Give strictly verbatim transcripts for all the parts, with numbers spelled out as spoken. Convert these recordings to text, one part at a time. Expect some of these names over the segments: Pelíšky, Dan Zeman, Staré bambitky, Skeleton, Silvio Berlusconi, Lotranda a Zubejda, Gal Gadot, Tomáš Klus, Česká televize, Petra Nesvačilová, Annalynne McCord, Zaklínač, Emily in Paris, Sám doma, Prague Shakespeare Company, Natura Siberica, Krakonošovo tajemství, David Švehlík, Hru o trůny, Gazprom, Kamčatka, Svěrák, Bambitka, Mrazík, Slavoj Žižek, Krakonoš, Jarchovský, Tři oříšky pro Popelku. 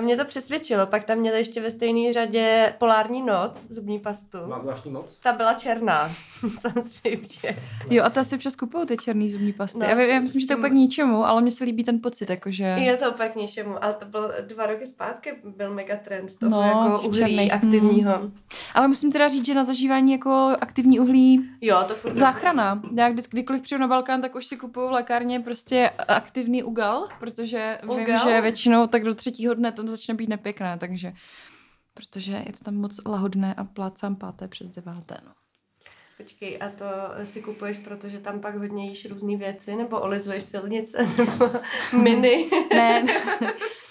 Mě to přesvědčilo, pak tam měli ještě ve stejné řadě Polární noc, zubní pastu. Má zvláštní moc? Ta byla černá, samozřejmě. Jo, a to asi občas kupují ty černý zubní pasty. No, já, já myslím, že to je úplně k ničemu, ale mně se líbí ten pocit, jakože... Je to úplně k ničemu, ale to byl dva roky zpátky, byl mega trend toho no, jako uhlí černých. Aktivního. Hmm. Ale musím teda říct, že na zažívání jako aktivní uhlí jo, to furt záchrana. Já kdy, kdykoliv přijdu na Balkán, tak už si kupuju v lékárně prostě aktivní ugal, protože ugal? Vím, že většinou tak do třetího dne to začne být nepěkné, takže protože je to tam moc lahodné a plácám páté přes deváté, no. Počkej, a to si kupuješ, protože tam pak hodně jíš různý věci, nebo olizuješ silnice, nebo mini? Ne, ne,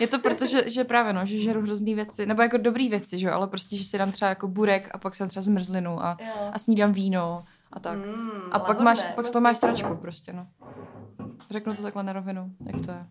je to proto, že, že právě no, že žeru hrozný věci, nebo jako dobrý věci, že? Ale prostě, že si dám třeba jako burek a pak si dám třeba zmrzlinu a, a snídám víno a tak. Mm, a pak máš, pak z toho máš stračku prostě, no. Řeknu to takhle na rovinu, jak to je.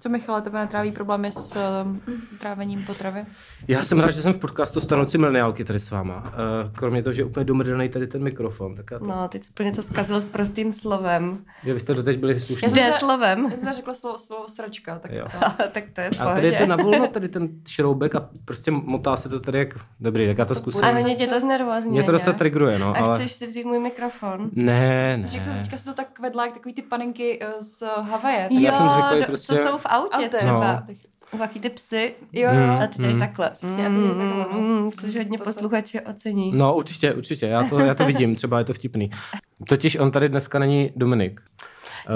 Co, Michale, tebe netráví problémy s uh, trávením potravy? Já jsem rád, že jsem v podcastu Stanoci mileniálky tady s váma. Uh, kromě toho, že je úplně domrdanej tady ten mikrofon. Tak já to... No, teď jsi úplně to zkazil s prostým slovem. Jo, vy jste doteď byli slušní. Já jsem slovem. Já jsem řekla slovo, slovo sračka. Tak, to... tak to je v pohodě. A tady je to navolno, tady ten šroubek a prostě motá se to tady jak... Dobrý, tak já to zkusím. A mě tě to znervozní. Mě to dost triggeruje, no. A ale... chceš si vzít můj mikrofon? Ne, ne. To, teďka se to tak vedla, jak takový ty panenky z Havaje. Jo, já jsem zvyklý, prostě... v autě třeba. Vaký ty psy. Jo, jo. A ty tady mm. takhle. Mm. Což hodně posluchače ocení. No určitě, určitě. Já to, já to vidím. Třeba je to vtipný. Totiž on tady dneska není Dominik.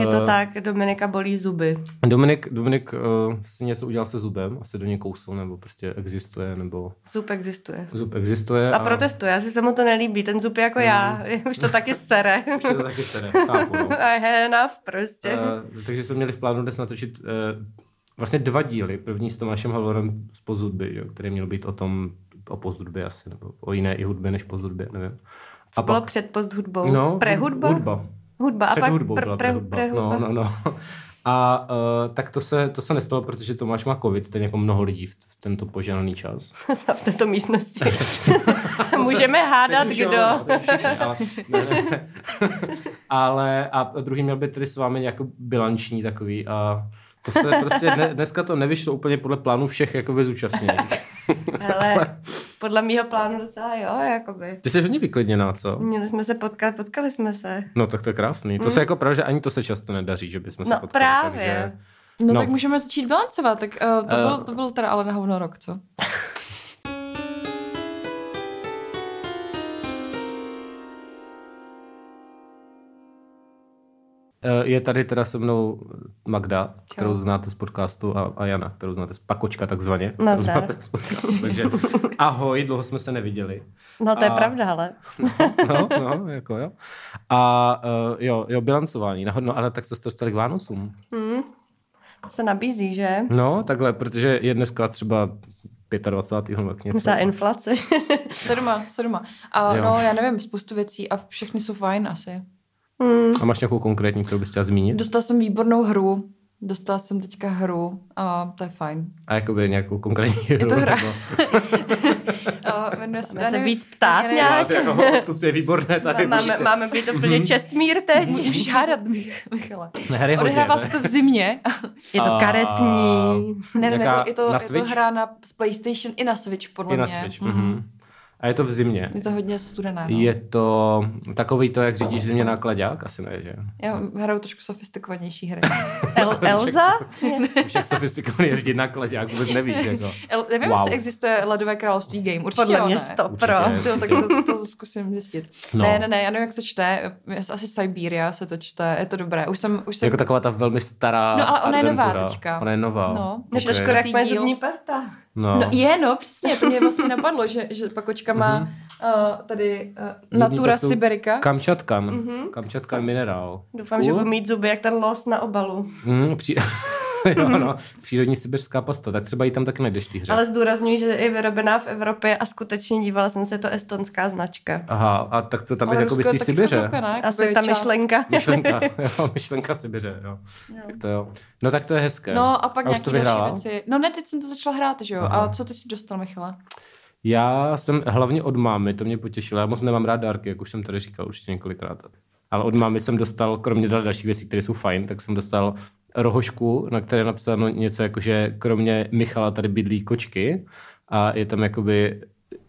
Je to uh, tak, Dominika bolí zuby. Dominik, Dominik uh, si něco udělal se zubem, asi do něj kousl, nebo prostě existuje, nebo... Zub existuje. Zub existuje. A, a... protestuje, asi se mu to nelíbí, ten zub je jako mm. já, už to taky sere. Už to taky sere, chápu. No. Enough, prostě. Uh, takže jsme měli v plánu dnes natočit uh, vlastně dva díly, první s Tomášem Hallorem z Pozudby, jo, který měl být o tom, o Pozudbě asi, nebo o jiné i hudbě než Pozudbě, nevím. Co a bylo pak... před Pozdhudbou? No, prehudba? Hudba. Hudba a pak hudbou, pr- pre- hudba. Pre- hudba. No, no, no. A uh, tak to se, to se nestalo, protože Tomáš má covid, stejně jako mnoho lidí v, v tento požádaný čas. V této místnosti. Můžeme hádat, kdo. Jo, všichni, ale, ne, ne. ale a druhý měl být tedy s vámi nějaký bilanční takový a to se prostě dne, dneska to nevyšlo úplně podle plánu všech jakoby zúčastněných. Ale podle mýho plánu docela jo, jakoby. Ty jsi hodně vyklidněná, co? Měli jsme se potkat, potkali jsme se. No tak to je krásný. To mm. se jako právě, že ani to se často nedaří, že bychom no, se potkali. Právě. Takže... No právě. No tak můžeme začít bilancovat. Tak uh, to, uh, byl, to byl teda ale na hovno rok, co? Je tady teda se mnou Magda, Čau. Kterou znáte z podcastu, a, a Jana, kterou znáte z Pakočka takzvaně, no, kterou znáte z podcastu, takže ahoj, dlouho jsme se neviděli. No to a... je pravda, ale. No, no, jako jo. A jo, jo, bilancování, no ale tak to jste dostali k Vánocům. Hmm. To se nabízí, že? No, takhle, protože je dneska třeba... dvacátého pátého Za inflace. Sedma, sedma. A jo. No, já nevím, spoustu věcí a všechny jsou fajn asi. Hmm. A máš nějakou konkrétní, kterou bys chtěla zmínit? Dostala jsem výbornou hru. Dostala jsem teďka hru a to je fajn. A jakoby nějakou konkrétní hru? Je to hra. Jmenuje se... Máme se víc ptát nějak. Skutce je výborné tady. Máme, máme být úplně Čestmír teď. Můžeš hádat, Michale. Odehrává se to v zimě. Je to karetní. Ne, ne, je to hra na PlayStation i na Switch, podle mě. I na Switch, mhm. A je to v zimě. Je to hodně studená. No. Je to takový to, jak řídíš zimě na klaďák? Asi ne, že? Já hraju trošku sofistikovanější hry. El- Elza? Už jak sofistikovaný řídit na klaďák, vůbec nevíš. Jako. El- nevím, wow. Jestli existuje Ledové království game. Určitě Podle mě sto pro. Tak to, to zkusím zjistit. No. Ne, ne, ne, já nevím, jak se čte. Asi Siberia se to čte. Je to dobré. Už jsem, už jsem... Jako taková ta velmi stará No, ale ona adventura. Je nová teďka. Ona je nová. No, je to skoro jak moje zubní pasta. No. no je, no, přesně, to mě vlastně napadlo, že, že Pakočka má uh, tady uh, Natura Siberica. Kamčatka, mm-hmm. Kamčatka je minerál. Doufám, cool. Že budu mít zuby jak ten los na obalu. Mm, při... jo, no, přírodní sibirská pasta, tak třeba ji tam taky najdeš v té hře. Ale zdůrazňuji, že je vyrobená v Evropě a skutečně dívala jsem se, to estonská značka. Aha, a tak co tam je jako by z té Sibiře? Asi ta čas. myšlenka. Myšlenka, jo, myšlenka Sibiře, jo. Jo. Tak to jo. No tak to je hezké. No a pak a nějaké další věci. No ne, teď jsem to začala hrát, že jo. Aha. A co ty si dostal, Michale? Já jsem hlavně od mámy, to mě potěšilo. Já moc nemám rád dárky, jak už jsem tady říkal už několikrát. Ale od mámy jsem dostal, kromě dalších věcí, které jsou fajn, tak jsem dostal rohošku, na které je napsáno něco jako, že kromě Michala tady bydlí kočky a je tam jakoby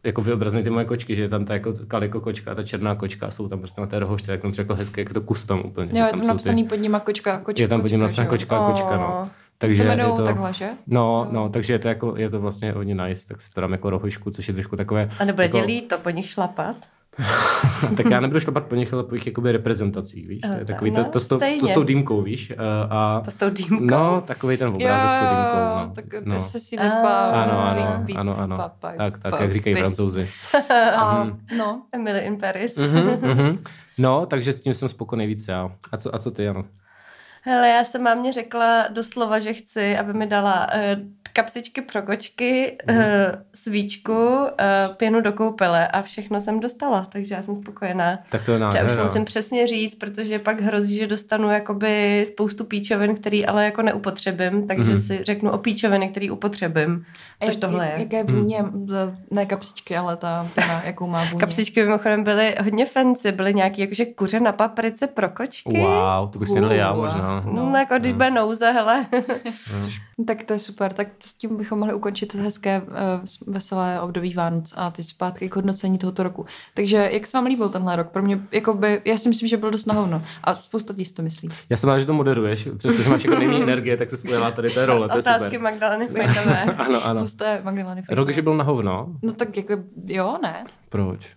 jako vyobrazeny ty moje kočky, že je tam ta jako kaliko kočka a ta černá kočka jsou tam prostě na té rohošce, tak tam třeba jako hezky, jak to custom úplně. Jo, je tam, tam napsaný ty... pod nima kočka, kočka, Je tam pod nima napsaná kočka, kočka, kočka, no. Takže je to, takhle, že? No, no, takže je to, jako, je to vlastně hodně nice, tak si to dám jako rohošku, což je trošku takové... A nebude jako... dělí to po nich šlapat? Tak já nebudu šlapat po nich, ale po jich jakoby reprezentacích, víš? To je takový, no, to, to, s to, to s tou dýmkou, víš? A, to s tou dýmkou? No, takový ten obrázek s tou dýmkou. No. Tak no. Se si vypá. Ano, ano, ano, ano. Papai, tak, tak, papai, jak říkají pis. Francouzi. A, mm. No, Emily in Paris. Mm-hmm, mm-hmm. No, takže s tím jsem spokojený víc já. A co, a co ty, Jano? Hele, já jsem mámě řekla doslova, že chci, aby mi dala uh, kapsičky pro kočky, mm. uh, svíčku, uh, pěnu do koupele a všechno jsem dostala, takže já jsem spokojená. Tak to je nádherná. Já už si musím přesně říct, protože pak hrozí, že dostanu jakoby spoustu píčovin, který ale jako neupotřebím, takže mm. si řeknu o píčoviny, který upotřebím, což jak, tohle je. Jaké vůně, mm. ne kapsičky, ale ta, ta jakou má vůně. Kapsičky mimochodem byly hodně fancy, byly nějaký jakože kuře na paprice pro kočky. Wow, to bych si dala já možná. No, no, jako když bude no. nouze, hele. No. Tak to je super, tak s tím bychom mohli ukončit hezké veselé období Vánoc a teď zpátky k hodnocení tohoto roku. Takže jak se vám líbil tenhle rok? Pro mě, jakoby, já si myslím, že byl dost na hovno a spousta lidí si to myslí. Já jsem rád, že to moderuješ, přestože máš jako nejméně energie, tak se spojila tady té role, to je super. Otázky Magdaleny Fejtové. Ano, ano. Magdaleny Fejtové. Rok, že byl na hovno? No tak jako, jo, ne. Proč?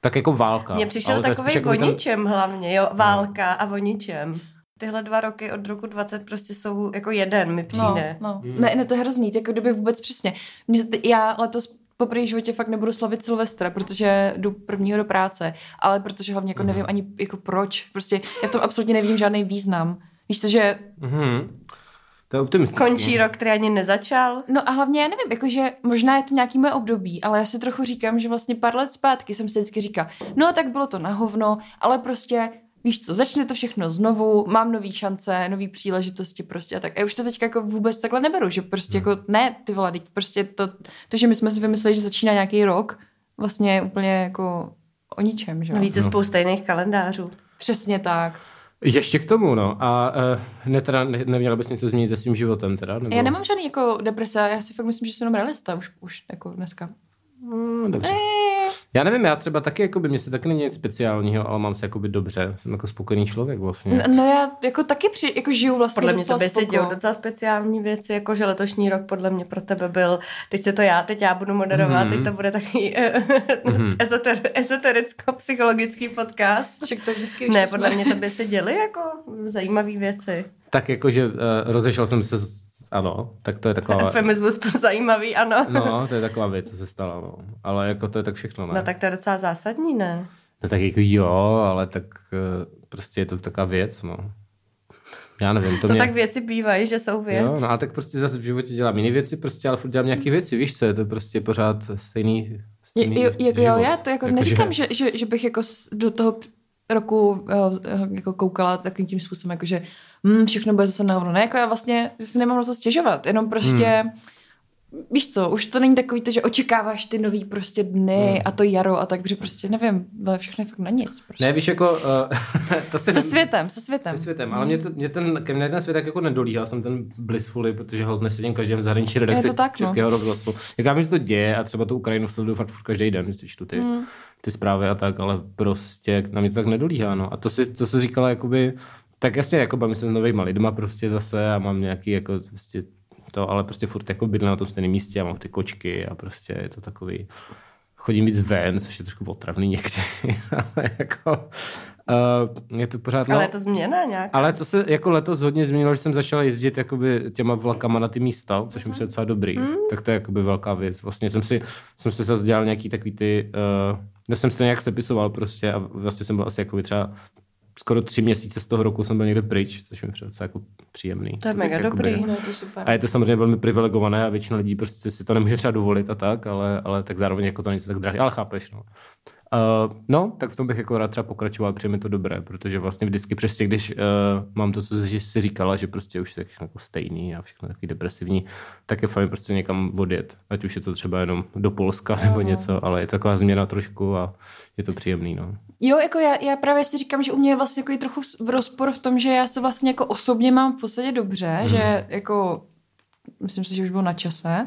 Tak jako válka. Mně přišel takovej jako voničem ten... hlavně, jo, válka no. a voničem. Tyhle dva roky od roku dvacet prostě jsou jako jeden, mi přijde. No, no. Mm. Ne, ne, to je hrozný, jako kdyby vůbec přesně. Mě, já letos po první životě fakt nebudu slavit Silvestra, protože jdu prvního do práce, ale protože hlavně jako mm. nevím ani jako proč. Prostě já v tom absolutně nevím žádný význam. Víš co, že... Mm. To je optimistické. Končí rok, který ani nezačal. No a hlavně já nevím, jakože možná je to nějaký moje období, ale já si trochu říkám, že vlastně pár let zpátky jsem si vždycky říkala, no tak bylo to na hovno, ale prostě... Víš co, začne to všechno znovu, mám nový šance, nový příležitosti prostě a tak. Já už to teď jako vůbec takhle neberu, že prostě jako ne, ty vole, prostě to, to, že my jsme si vymysleli, že začíná nějaký rok, vlastně je úplně jako o ničem, že? Více no. spousta jiných kalendářů. Přesně tak. Ještě k tomu, no. A uh, ne, teda ne, neměla bys něco změnit se svým životem teda? Nebo... Já nemám žádný jako deprese, já si fakt myslím, že jsem jenom realista už, už jako dneska. No, dobře. Eee. Já nevím, já třeba taky, jakoby, mně se taky není nic speciálního, ale mám se jakoby dobře, jsem jako spokojený člověk vlastně. No, no já jako taky při, jako žiju vlastně podle mě tobě se dělou docela speciální věci, jako že letošní rok podle mě pro tebe byl, teď se to já, teď já budu moderovat, mm-hmm. teď to bude taky mm-hmm. ezoter, ezotericko-psychologický podcast. Však to vždycky ne, podle mě tobě se děly jako zajímavý věci. Tak jako, že uh, rozešel jsem se z... Ano, tak to je taková... Eufemismus pro zajímavý, ano. No, to je taková věc, co se stala, no. Ale jako to je tak všechno, ne? No tak to je docela zásadní, ne? No tak jako jo, ale tak prostě je to taková věc, no. Já nevím, to, to mě... tak věci bývají, že jsou věc. Jo, no a tak prostě zase v životě dělám jiné věci, prostě, ale furt dělám nějaké věci, víš co, je to prostě pořád stejný, stejný jo, jo, život. Jo, já to jako, jako neříkám, že... Že, že, že bych jako do toho... roku jako koukala takovým tím způsobem, jako že mm, všechno bude zase na hovno. Ne, jako já vlastně si nemám na to stěžovat, jenom prostě hmm. víš co, už to není takový to, že očekáváš ty nový prostě dny hmm. a to jaro a tak, protože prostě nevím, všechno je fakt na nic. Prostě. Ne, víš, jako... Uh, to se světem, se světem. Se světem, ale mě, to, mě ten, ke mně ten svět tak jako nedolíhal, jsem ten blissfully, protože ho nesedím každém zahraniční redakci tak, Českého no. rozhlasu. Jak já vím, že to děje a třeba tu Ukrajinu sleduju fakt furt každý den, myslíš tu ty. Hmm. ty zprávy a tak, ale prostě na mě to tak nedolíhá, no. A to si, to si říkala, jakoby, tak jasně, jako bavím se s novejma lidma prostě zase a mám nějaký, jako, prostě to, ale prostě furt, jako bydlím na tom stejném místě a mám ty kočky a prostě je to takový, chodím víc ven, což je trošku otravný někdy, ale jako... Uh, je to pořád, ale no, je to změna nějaká. Ale co se jako letos hodně změnilo, že jsem začala jezdit jakoby těma vlakama na ty místa, což mi mm. je docela dobrý. Mm. Tak to je jakoby velká věc. Vlastně jsem si jsem si zase dělal nějaký takový ty, uh, no jsem si to nějak sepisoval prostě a vlastně jsem byl asi jakoby třeba skoro tři měsíce z toho roku jsem byl někde pryč, což mi přijde jako příjemný. To je to mega dobrý, jakoby, no to super. A je to samozřejmě velmi privilegované a většina lidí prostě si to nemůže třeba dovolit a tak, ale, ale tak zároveň jako to není tak drahé, ale chápeš, no. Uh, no, tak v tom bych jako rád třeba pokračoval, přejeme to dobré, protože vlastně vždycky přesně, když uh, mám to, co jsi říkala, že prostě už je tak jako stejný a všechno takový depresivní, tak je fajn prostě někam odjet, ať už je to třeba jenom do Polska nebo Aha. něco, ale je to taková změna trošku a je to příjemný, no. Jo, jako já, já právě si říkám, že u mě je vlastně jako trochu v rozpor v tom, že já se vlastně jako osobně mám v podstatě dobře, hmm. že jako... Myslím si, že už bylo na čase.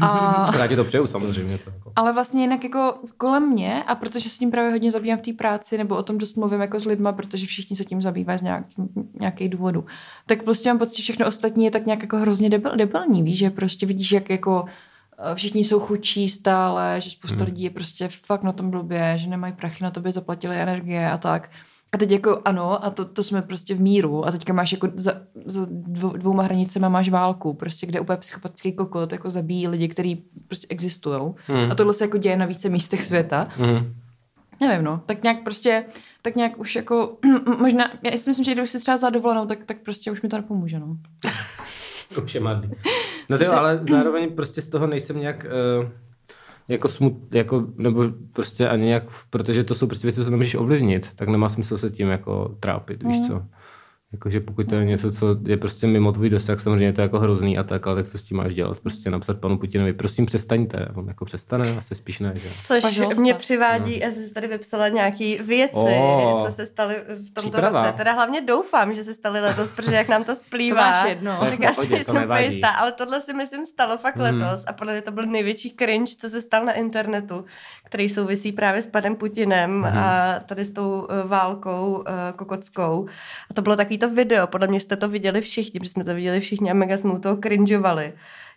A... Já ti to přeju samozřejmě. To jako. Ale vlastně jinak jako kolem mě, a protože s tím právě hodně zabývám v té práci, nebo o tom dost mluvím jako s lidma, protože všichni se tím zabývají z nějaký, nějaký důvodu, tak prostě mám pocit, že všechno ostatní je tak nějak jako hrozně debil, debilní, víš, že prostě vidíš, jak jako všichni jsou chudší stále, že spousta hmm. lidí je prostě fakt na tom blbě, že nemají prachy na to, by zaplatili energie a tak. A teď jako ano, a to, to jsme prostě v míru. A teďka máš jako za, za dvou, dvouma hranicema máš válku, prostě kde úplně psychopatický kokot jako zabíjí lidi, kteří prostě existujou. Mm. A tohle se jako děje na více místech světa. Mm. Nevím, no. Tak nějak prostě, tak nějak už jako, možná, já si myslím, že když si třeba zadovolenou, tak, tak prostě už mi to nepomůže, no. Už je marný. No to jo, ale zároveň prostě z toho nejsem nějak... Uh... Jako smut, jako, nebo prostě ani nějak, protože to jsou prostě věci, co nemůžeš ovlivnit, tak nemá smysl se tím jako trápit, mm. víš co. Jakože pokud to je něco, co je prostě mimo tvůj dosah, samozřejmě to je jako hrozný a tak, ale tak co s tím máš dělat? Prostě napsat panu Putinovi, prosím přestaňte, on jako přestane a se spíš ne, že? Což Pažilsta. Mě přivádí, no. Já jsem tady vypsala nějaký věci, oh, co se staly v tomto příprava. roce. Teda hlavně doufám, že se staly letos, protože jak nám to splývá, to jedno. tak já si nejsem pojistá, ale tohle si myslím stalo fakt hmm. letos a podle mě to byl největší cringe, co se stal na internetu, který souvisí právě s panem Putinem hmm. a tady s tou válkou kokotskou. A to bylo takový to video, podle mě jste to viděli všichni, protože jsme to viděli všichni a mega jsme u toho cringeovali.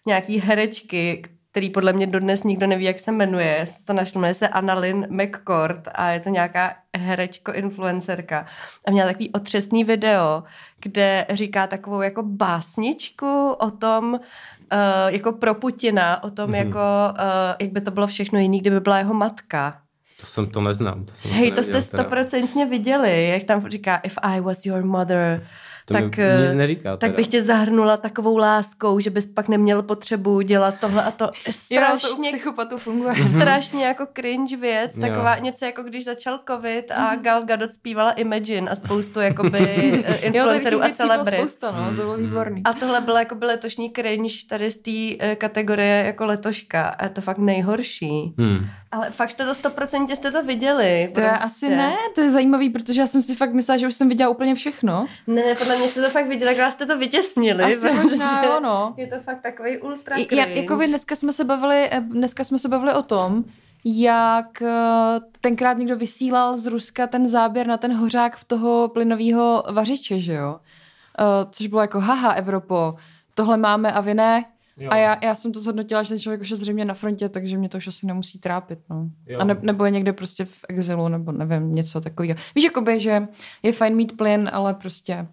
Nějaký herečky, který podle mě dodnes nikdo neví, jak se jmenuje, to našlo, jmenuje se Annalynne McCord a je to nějaká herečko-influencerka. A měla takový otřesný video, kde říká takovou jako básničku o tom, uh, jako pro Putina, o tom, mm-hmm. jako, uh, jak by to bylo všechno jiný, kdyby byla jeho matka. To jsem to neznám. To jsem Hej, to jste stoprocentně viděli, jak tam říká if I was your mother, to tak, neříká, tak bych tě zahrnula takovou láskou, že bys pak neměl potřebu dělat tohle a to. Strašně, jo, to u psychopatů funguje. Strašně jako cringe věc, taková jo. něco jako když začal covid a Gal Gadot zpívala Imagine a spoustu jakoby influencerů a celebrit. Spousta, no, to bylo výborný. A tohle byla jako letošní cringe tady z té kategorie jako letoška a je to fakt nejhorší. Hmm. Ale fakt jste to stoprocentně jste to viděli. To prostě. Asi ne, to je zajímavý, protože já jsem si fakt myslela, že už jsem viděla úplně všechno. Ne, ne, podle mě jste to fakt viděli, tak vás jste to vytěsnili. Asi možná, jo, no. Je to fakt takový ultra cringe. Já, jako vy, dneska jsme se bavili, dneska jsme se bavili o tom, jak tenkrát někdo vysílal z Ruska ten záběr na ten hořák toho plynového vařiče, že jo? Což bylo jako, haha, Evropo, tohle máme a vy ne. Jo. A já, já jsem to zhodnotila, že ten člověk už je zřejmě na frontě, takže mě to už asi nemusí trápit, no. A ne, nebo je někde prostě v exilu, nebo nevím, něco takového. Víš, jakoby, že je fajn mít plyn, ale prostě...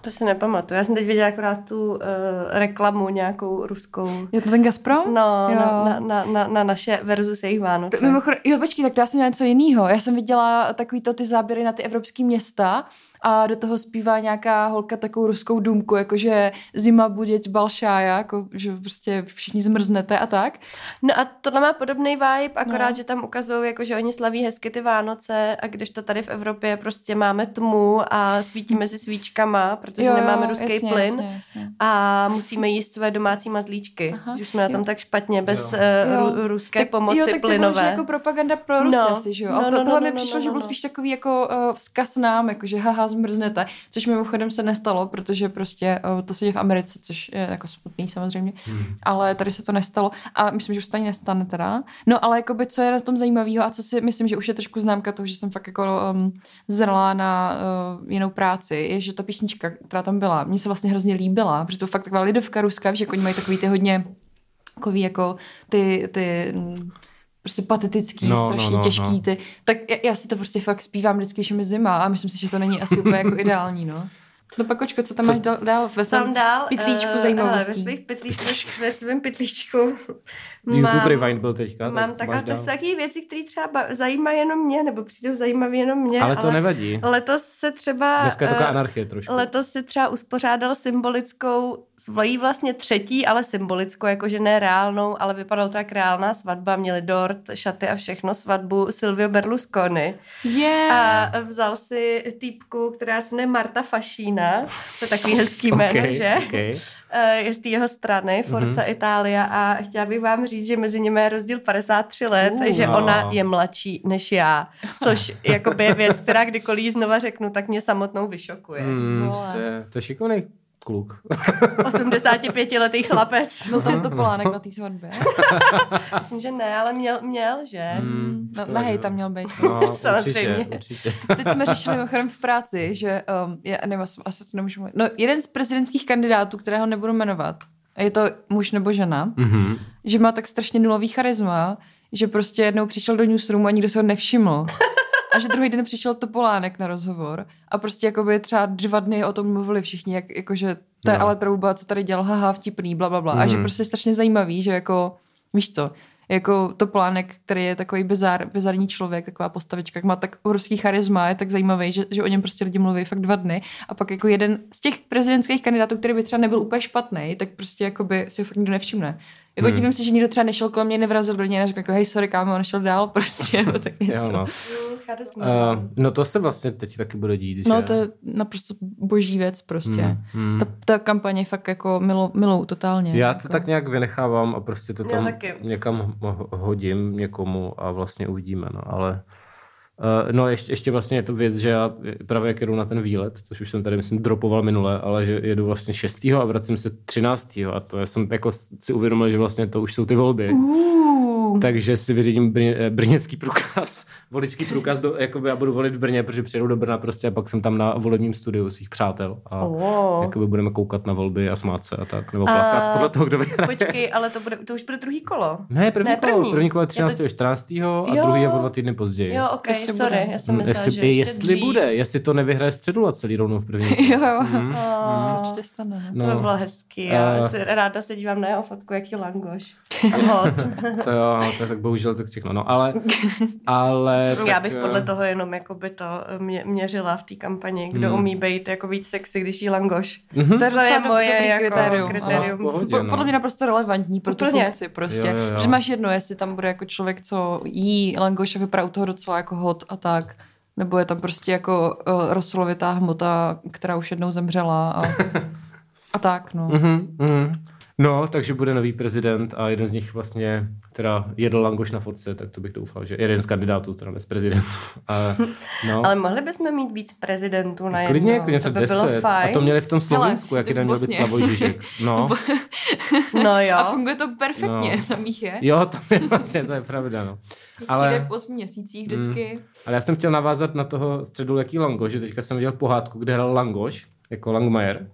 To si nepamatuju. Já jsem teď viděla akorát tu uh, reklamu nějakou ruskou. Je to ten Gazprom? No, na, na, na, na naše versus jejich Vánoce. To, mimochod... Jo, počkej, tak to já jsem měla něco jiného. Já jsem viděla takovýto ty záběry na ty evropský města a do toho zpívá nějaká holka takovou ruskou důmku, jakože zima buděť balšája, jako, že prostě všichni zmrznete a tak. No a tohle má podobný vibe, akorát, no. že tam ukazují, jakože oni slaví hezky ty Vánoce a když to tady v Evropě prostě máme tmu a svítíme si svíčkama, protože jo, nemáme ruský jasně, plyn jasně, jasně. a musíme jíst své domácí mazlíčky, že už jsme na tom jo. tak špatně bez jo. Ru, ruské tak, pomoci jo, tak plynové. Tak to bylo jako propaganda pro Rusy no. asi, že jo? No, no, a tohle no, no, mi přišlo, no, no, že byl no. spíš takový jako uh, vzkaz nám, jakože haha, zmrznete, což mimochodem se nestalo, protože prostě uh, to se děje v Americe, což je jako smutný samozřejmě, hmm. ale tady se to nestalo a myslím, že už to ani nestane teda. No ale jakoby, co je na tom zajímavého a co si myslím, že už je trošku známka toho, že jsem fakt jako um, zrala na uh, jinou práci, je, že ta písnička, která tam byla, mně se vlastně hrozně líbila, protože to fakt taková lidovka ruská, že jako oni mají takový ty hodně takový jako ty, ty prostě patetický, no, strašně no, no, těžký. Ty. Tak já, já si to prostě fakt zpívám vždycky, když je mi zima a myslím si, že to není asi úplně jako ideální, no. No pak očko, co tam co? máš dál, dál ve svém pytlíčku zajímavostí? Ve svých pytlíčku, ve svém pytlíčku mám, YouTube Rewind byl teďka. Tak mám takové takové věci, které třeba zajímají jenom mě, nebo přijdou zajímavě jenom mě. Ale, ale to nevadí. Letos se třeba... Dneska je taková anarchie trošku. Letos se třeba uspořádal symbolickou, svojí vlastně třetí, ale symbolickou, jakože ne reálnou, ale vypadalo tak reálná svatba. Měli dort, šaty a všechno, svatbu Silvio Berlusconi. Yeah. A vzal si týpku, která se jmenuje Marta Fascina. To je takový hezký jméno, okay, že? Okay. Je z té jeho strany, Forza mm-hmm. Italia, a chtěla bych vám říct, že mezi nimi je rozdíl padesát tři let, uh, že no. ona je mladší než já, což jakoby je věc, která kdykoliv znova řeknu, tak mě samotnou vyšokuje. Mm, to je, to je šikovný kluk. osmdesátipětiletý chlapec. Byl tam to Polánek na té svatbě? Myslím, že ne, ale měl, měl že? Hmm, no, na hej, tam měl být. No, samozřejmě. Určitě, určitě. Teď jsme řešili mimochodem v práci, že um, já nevím, asi to nemůžu mluvit. No, jeden z prezidentských kandidátů, kterého nebudu jmenovat, je to muž nebo žena, mm-hmm. že má tak strašně nulový charisma, že prostě jednou přišel do newsroomu a nikdo se ho nevšiml. A že druhý den přišel Topolánek na rozhovor a prostě jakoby třeba dva dny o tom mluvili všichni, jak, jakože to je no. ale trouba, co tady dělal, haha, vtipný, blablabla. Mm. A že prostě je strašně zajímavý, že jako, víš co, jako Topolánek, který je takový bizár, bizarní člověk, taková postavička, má tak obrovský charisma, je tak zajímavý, že, že o něm prostě lidi mluví fakt dva dny. A pak jako jeden z těch prezidentských kandidátů, který by třeba nebyl úplně špatný, tak prostě jakoby si ho fakt nikdo nevšimne. Jako hmm. divím se, že někdo třeba nešel kolem mě, nevrazil do něj a řekl jako hej, sorry kámo, nešel dál prostě, nebo tak něco. Jo, no. Uh, no to se vlastně teď taky bude dít, no, že? No to je naprosto boží věc prostě. Hmm. Hmm. Ta, ta kampaně je fakt jako milou, milou totálně. Já jako. to tak nějak vynechávám a prostě to tam někam hodím někomu a vlastně uvidíme, no, ale... Uh, no ještě, ještě vlastně je to věc, že já právě jak jedu na ten výlet, což už jsem tady myslím dropoval minule, ale že jedu vlastně šestého a vracím se třináctého a to já jsem jako si uvědomil, že vlastně to už jsou ty volby. Uh. Takže si vyřídím brně, brněcký průkaz, voličský průkaz, do, jakoby já budu volit v Brně, protože přijedu do Brna prostě a pak jsem tam na volebním studiu svých přátel a oh. jakoby budeme koukat na volby a smát se a tak, nebo plakat podle toho, kdo vyhraje. Počkej, ale to, bude, to už bude druhý kolo. Ne, první, ne, první. kolo, první kolo je třináctého až čtrnáctého a druhý je o dva týdny později. Jo, okay. Sorry, já jsem myslela, jestli, že ještě jestli dřív. bude, jestli to nevyhraje Středula celý rovnou v první. Jo, jo. Mm. Oh, to se určitě stane. No. To by bylo hezký. Já uh, se ráda se dívám na jeho fotku, jaký langoš. To jo, to tak bohužel tak všechno. No, ale, ale tak, já bych podle toho jenom jakoby to mě, měřila v té kampani, kdo mm. umí být jako víc sexy, když jí langoš. Mm-hmm. To je moje jako kritérium. kritérium. Pohodě, no. Podle mě naprosto relevantní pro tu funkci prostě. Jo, jo. Že máš jedno, jestli tam bude jako člověk, co jí langoš a vypadá u toho docela jako hot a tak, nebo je tam prostě jako uh, rozsolovitá hmota, která už jednou zemřela a, a tak, no. Mm-hmm, mm. No, takže bude nový prezident a jeden z nich vlastně, teda jedl langoš na fotce, tak to bych doufal, že jeden z kandidátů, teda bez prezidentů. A, no. Ale mohli bychom mít víc prezidentů na jedno. Klidně, klidně, to by deset. Bylo fajn. A to měli v tom Slovinsku, jaký tam měl být Slavoj Žižek. No. No jo. A funguje to perfektně, no. Tam jich je. Jo, tam je vlastně, to je pravda, no. Ale, přijde v osmi měsících vždycky. Mm, ale já jsem chtěl navázat na toho středuleký langoš, že teďka jsem viděl pohádku, kde hrál langoš, jako Langmajer.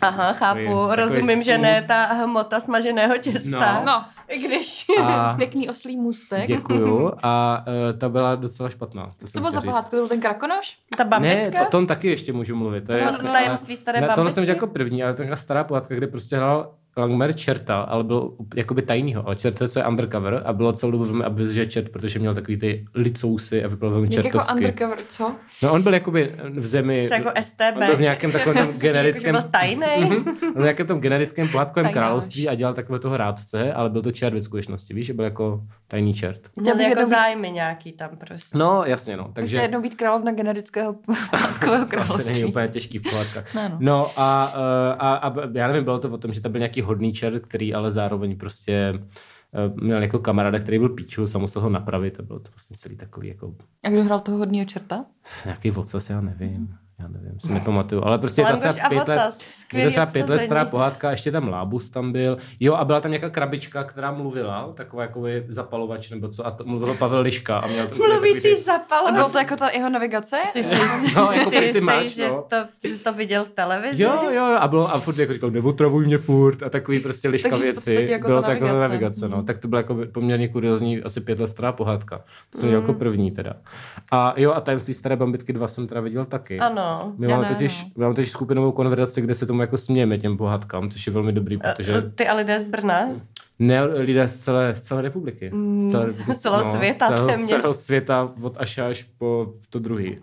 Aha, chápu, rozumím, že ne ta hmota smaženého těsta. No, no. Když a... pěkný oslí můstek. Děkuju. A uh, ta byla docela špatná. To, to bylo za pohádku, byl ten Krakonoš? Ta bambitka? Ne, o tom taky ještě můžu mluvit. To je no, tajemství staré bambitky. Tohle jsem dělal jako první, ale to byla stará pohádka, kde prostě hrál Langmajer čerta, ale byl jakoby tajnýho, ale čerta, co je undercover a bylo celou dobu velmi abysně čert, protože měl takový ty licousy a vypadal velmi čertovsky. Jako undercover, co? No on byl jakoby v zemi, co jako S T B, byl v nějakém takovém tom generickém, byl tajnej? v nějakém tom generickém pohádkovém království a dělal takové toho rádce, ale byl to čert ve skutečnosti, víš, že byl jako tajný čert. Měl jako zájmy nějaký tam prostě. No, jasně, no. Takže jednou být královna generického pohádkového království. To asi není úplně těžký v pohádkách. No, no. no a, a, a já nevím, bylo to o tom, že tam byl nějaký hodný čert, který ale zároveň prostě uh, měl jako kamaráda, který byl píču, sám musel ho napravit a bylo to vlastně celý takový jako... A kdo hrál toho hodnýho čerta? Nějaký vocas, já nevím. Já nevím, si nepamatuju, ale prostě je to třeba pět let, je to třeba pět let stará pohádka, ještě tam Lábus tam byl, jo a byla tam nějaká krabička, která mluvila, taková jako zapalovač nebo co, a to mluvil Pavel Liška a měl tam mluvící zapalovač. A bylo to jako ta jeho navigace? Jsi si no, jako jistý, že no. to, jsi to viděl v televizi? Jo, jo, a bylo, a furt jako říkal, neotravuj mě furt a takový prostě Liška takže věci, to jako bylo to jako navigace, hmm. no, tak to byla jako poměrně kuriózní asi pět let stará pohádka, to jsem hmm. jako první teda. A jo, a tajemství staré bambitky dva jsem teda viděl taky. Ano. no. My máme totiž, no. totiž skupinovou konverzaci, kde se tomu jako smějeme těm pohádkám, což je velmi dobrý, protože... Ty a lidé z Brna? Ne, lidé z celé, z celé republiky. Z celé, z celého no, světa. Z celého, celého světa, od až až po to druhý.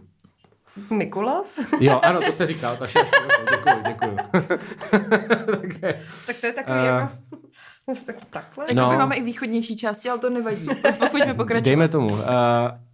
Mikulov? Jo, ano, to jste říkal. Až až po, děkuju, děkuju. tak, tak to je takový uh, jako... Tak takhle. No. Jakoby máme i východnější části, ale to nevadí. Pojďme pokračovat. Dejme tomu. Uh,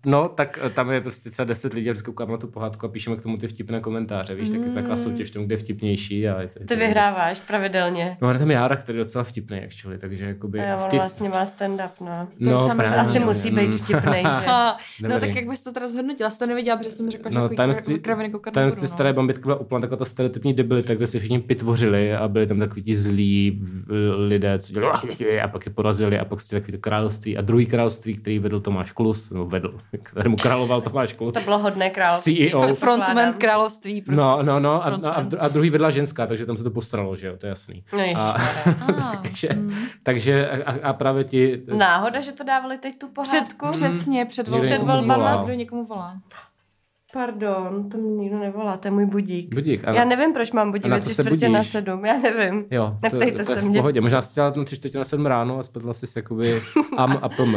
no, tak tam je prostě třeba deset lidí, vždycky koukáme na tu pohádku a píšeme k tomu ty vtipné komentáře, víš, mm. tak taková soutěž v tom, kde je vtipnější. A je to, ty vyhráváš je... pravidelně. No, ale tam Jára, který je docela vtipný, actually, takže jakoby... A jo, vtip... vlastně má stand-up, no. No, no právě, asi no. musí být vtipnej, že? No, tak jak bys to teda zhodnotila? Jsi to nevěděla, protože jsem řekla, že no, takový kraviny koukat nebudou. Tam si Staré bambitky byla úplně taková ta stereotypní debilita, kde se všichni pitvořili a byli tam takový ti zlí lidé, co dělali, a pak je porazili a pak takový království a druhý království, který vedl Tomáš Klus, no vedl, kterému královal Tomáš Klus. To bylo hodné království. C E O. Frontman království. Prosím. No, no, no a, a, a druhý vedla ženská, takže tam se to postralo, že jo, to je jasný. No a, takže, mm. takže a, a právě ti... Náhoda, že to dávali teď tu pohádku? Před, přesně, před, vol, před volbama, kdo někomu volá. Pardon, to mě nikdo nevolá, to je můj budík. budík já nevím, proč mám budík ve tři čtvrtě na sedm, já nevím. Jo, neptejte to, to se mě. V pohodě, možná jsi dělala tři čtvrtě na sedm ráno a spadla jsi jakoby am a pm.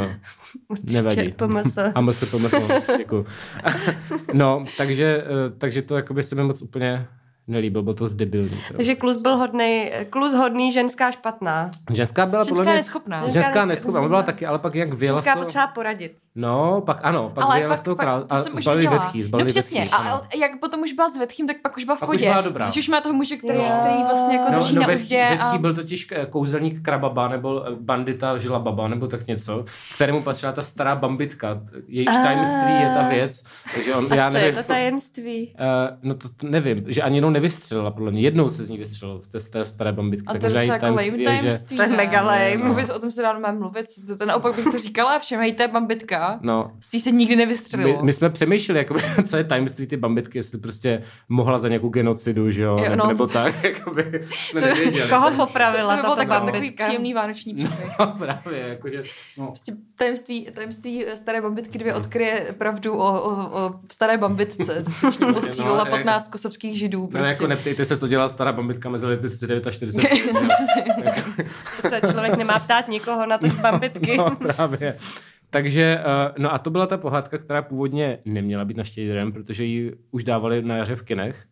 Určitě, nevadí. P M S. Am se pmso, děkuju. No, takže, takže to jakoby se mi moc úplně nelíbil, byl to zdebilní. Takže Klus byl hodnej, Klus hodný, ženská špatná. Ženská byla ženská podle mě... neschopná. Ženská, ženská neschopná, ona byla taky, ale pak jak vyjela z toho... Ženská potřeba poradit. No, pak ano, pak ale vyjela z toho král... A zbalili vetchý, zbalili vetchý. No přesně, a jak potom už byla s vetchým, tak pak už byla v kodě. Pak už byla dobrá. Když už má toho muže, který, no. který vlastně jako drží no, no, na úzdě. No vetchý byl totiž kouzelník Krababa, nebo bandita Žilababa, nebo tak něco, kterému patřila ta stará bambitka. Jejíž tajemství je ta věc. A co je to tajemství? No to nevím, že ani nevystřelila, podle mě. Jednou se z ní vystřelilo v té staré, staré bambitky. A to je jako lame tajemství. To je mega lame. Mluvíš, o tom se dá mluvit. To, to naopak bych to říkala všem, hej, to je bambitka. No. Z tý se nikdy nevystřelilo. My, my jsme přemýšleli, jakoby, co je tajemství ty bambitky, jestli prostě mohla za nějakou genocidu, že jo? jo nebo, no, nebo to... tak, jakoby jsme nevěděli. Koho popravila to, to, to tato bambitka? Takový příjemný vánoční příběh. No, právě, jakože... No. Prostě tajemství, tajemství staré bambitky dvě odkryje pravdu o, o, o staré bambitce. Postřílela patnáct kosovských židů. No prostě. Jako neptejte se, co dělá stará bambitka mezi lety třicet devět a čtyřicet. Se člověk nemá ptát nikoho na to bambitky. No, právě. Takže, no a to byla ta pohádka, která původně neměla být na štědrém, protože ji už dávali na jaře v kinech.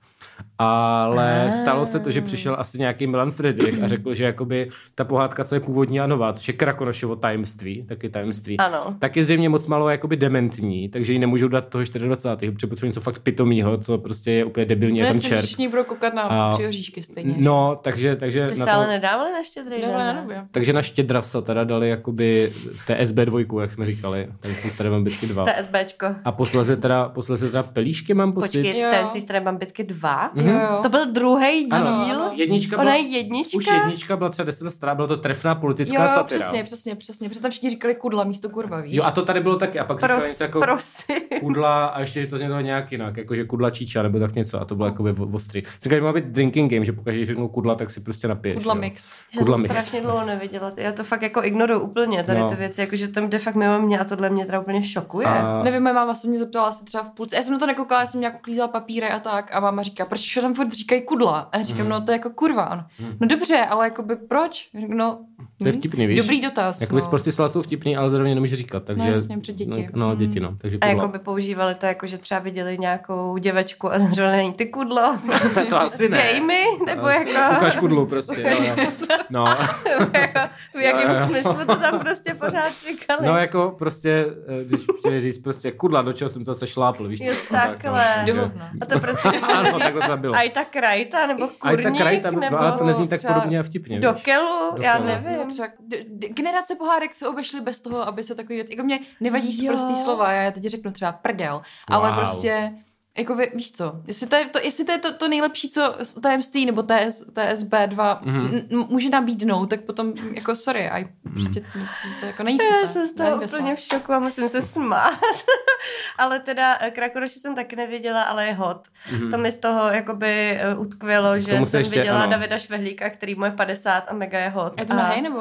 Ale eee. stalo se to, že přišel asi nějaký Milan Fridrich a řekl, že jakoby ta pohádka, co je původní a nová, což je Krakonošovo tajemství, taky tajemství, ano. tak je zřejmě moc málo jakoby dementní, takže ji nemůžou dát toho dvacátého čtvrtého, protože potřebují něco fakt pitomýho, co prostě je úplně debilní, je tam čert. No, všichni budou koukat na Tři oříšky stejně. No, takže... takže ty na se toho... ale nedávali na štědrý den. Takže na štědrasa teda dali jakoby T S B dva, jak jsme říkali, takže jsme Staré bambitky dva. T S B čko. A posléze teda, posléze teda Pelíšky, mám pocit. Počkej, tajemství Staré bambitky dva. Mm-hmm. To byl druhý díl. Ano. Jednička Ona byla, jednička? Už jednička byla třeba deset stará, byla to trefná politická satira. Jo, přesně, přesně, přesně. Protože tam všichni říkali kudla místo kurva, víš? Jo, a to tady bylo taky. A pak Pros, říkali něco jako prosím. Kudla a ještě, že to znělo nějak jinak, jakože kudla číča nebo tak něco. A to bylo jako ostrý. Říkali, že má být drinking game, že pokaždé řeknou kudla, tak si prostě napiješ. Kudla jo. mix. Že kudla jsem mix. Strašně dlouho neviděla. Já to fakt jako ignoruju úplně tady no. ty věci, jakože tam jde fakt mimo mě a tohle mě teda úplně šokuje. A... Nevím, má máma se mě zeptala asi třeba v půlce. Já jsem na to nekoukala, já jsem nějak uklízela papíry a tak a máma říká, proč tam furt říkají kudla? A říkám, mm. no to je jako kurva. Ano. Mm. No dobře, ale jakoby proč? No, to je vtipný, víš? Dobrý dotaz. Jakoby no. prostě slova jsou vtipný, ale zároveň nemůže říkat. Takže, no jasně, před děti. No, no děti, no. Takže a jakoby používali to jako, že třeba viděli nějakou děvečku a říkali, není ty kudlo? To asi ne. Jamie? Nebo asi. Jako... Ukáž kudlu prostě. No. V jakém smyslu to tam prostě pořád říkali? No jako prostě, když chtěli říct prostě kudla, do čeho jsem to sešlápl, víš? Takhle. A to prostě a i ta krajta, nebo kurník, krajta, nebo... No, ale to nezní tak podobně a vtipně. Do kelu, já nevím. No, třeba, generace pohádek se obešly bez toho, aby se takový... Jako mě nevadí z prostý slova, já teď řeknu třeba prdel, wow. ale prostě... Jako vy, víš co, jestli to je to, jestli to, je to, to nejlepší, co tajemství nebo T S B dva mm-hmm. n- může nabídnout, tak potom jako sorry, aj, prostě mm. to jako není smutné. Já jsem z toho úplně v šoku a musím se smát. Ale teda Krakonoši jsem taky neviděla, ale je hot. Mm-hmm. To mi z toho jakoby utkvělo, že jsem ještě, viděla ano. Davida Švehlíka, který mu je padesát a mega je hot. Je to a... nebo?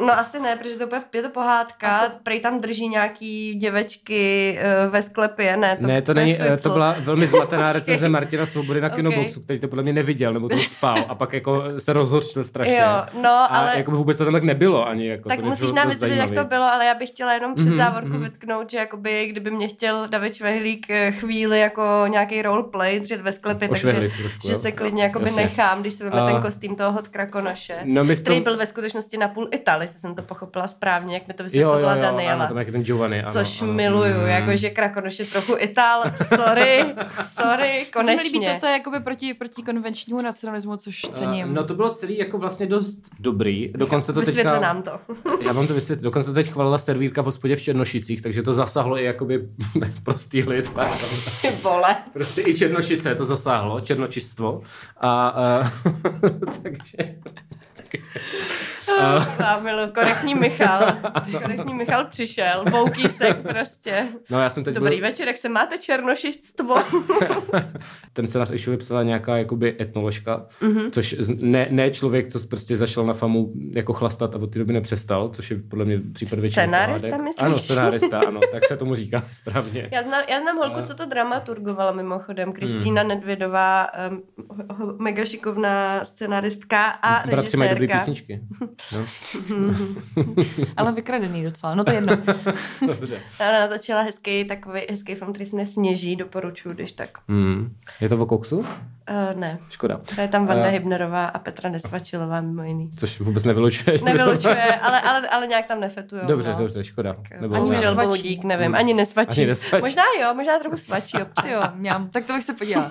No asi ne, protože to je, je to pohádka, to... prej tam drží nějaký děvečky ve sklepě, ne? To, ne, to, to není, to byla velmi zmatená recenze Martina Svobody na Kinoboxu, okay, který to podle mě neviděl, nebo to spal a pak jako se rozhořčil strašně. Jo, no, a ale... jako vůbec to tam tak nebylo ani. Jako, tak to musíš nám vysvětlit, jak to bylo, ale já bych chtěla jenom před mm-hmm, závorku mm-hmm. vytknout, že jakoby, kdyby mě chtěl David Švehlík chvíli jako nějaký roleplay dřet ve sklepě, takže trošku, že se klidně jakoby nechám, když se veme a... ten kostým toho hot Krakonoše, no tom... který byl ve skutečnosti napůl Ital, jestli jsem to pochopila správně, jak mi to vysvětlila Daniela. Což miluju, jakože Krakonoš je trochu Ital, sorry, sorry, konečně. Myslím, líbí toto jakoby proti, proti konvenčnímu nacionalismu, což cením. Uh, no to bylo celý jako vlastně dost dobrý. Dokonce to vysvětli teďka, nám to. Já vám to vysvětlím. Dokonce to teď chvalila servírka v hospodě v Černošicích, takže to zasáhlo i jakoby prostý lid. Ty vole. Prostě i Černošice to zasáhlo, černočiststvo. A uh, takže... A milu, korektní Michal. Korektní Michal přišel, boukýsek prostě. No, já jsem teď Dobrý byl... večer, jak se máte, černošičstvo? Ten scénář ještě vypsala nějaká jakoby etnoložka, mm-hmm. což ne, ne člověk, co prostě zašel na famu jako chlastat a od té doby nepřestal, což je podle mě případ většiny pohádek. Scenárista, myslíš? Ano, scenárista, ano, tak se tomu říká správně. Já znám, já znám holku, co to dramaturgovala mimochodem, Kristýna mm. Nedvědová, um, mega šikovná scenáristka a režisérka. Bratři mají dobrý písničky. No. Ale vykradený docela, no to je jedno. Dobře. Ona natočila hezký, takový, hezký film, který se mě Sněží, doporučuji, když tak. Mm. Je to o koksu? Uh, ne. Škoda. To je tam Vanda uh, Hybnerová a Petra Nesvačilová mimo jiný. Což vůbec nevylučuje. Nevylučuje, ale, ale, ale nějak tam nefetujou. Dobře, no. dobře, škoda. Nebo ani želboudík, nevím, ani nesvačí. ani nesvačí. Možná jo, možná trochu svačí. Jo, mňam. Tak to bych se podívala.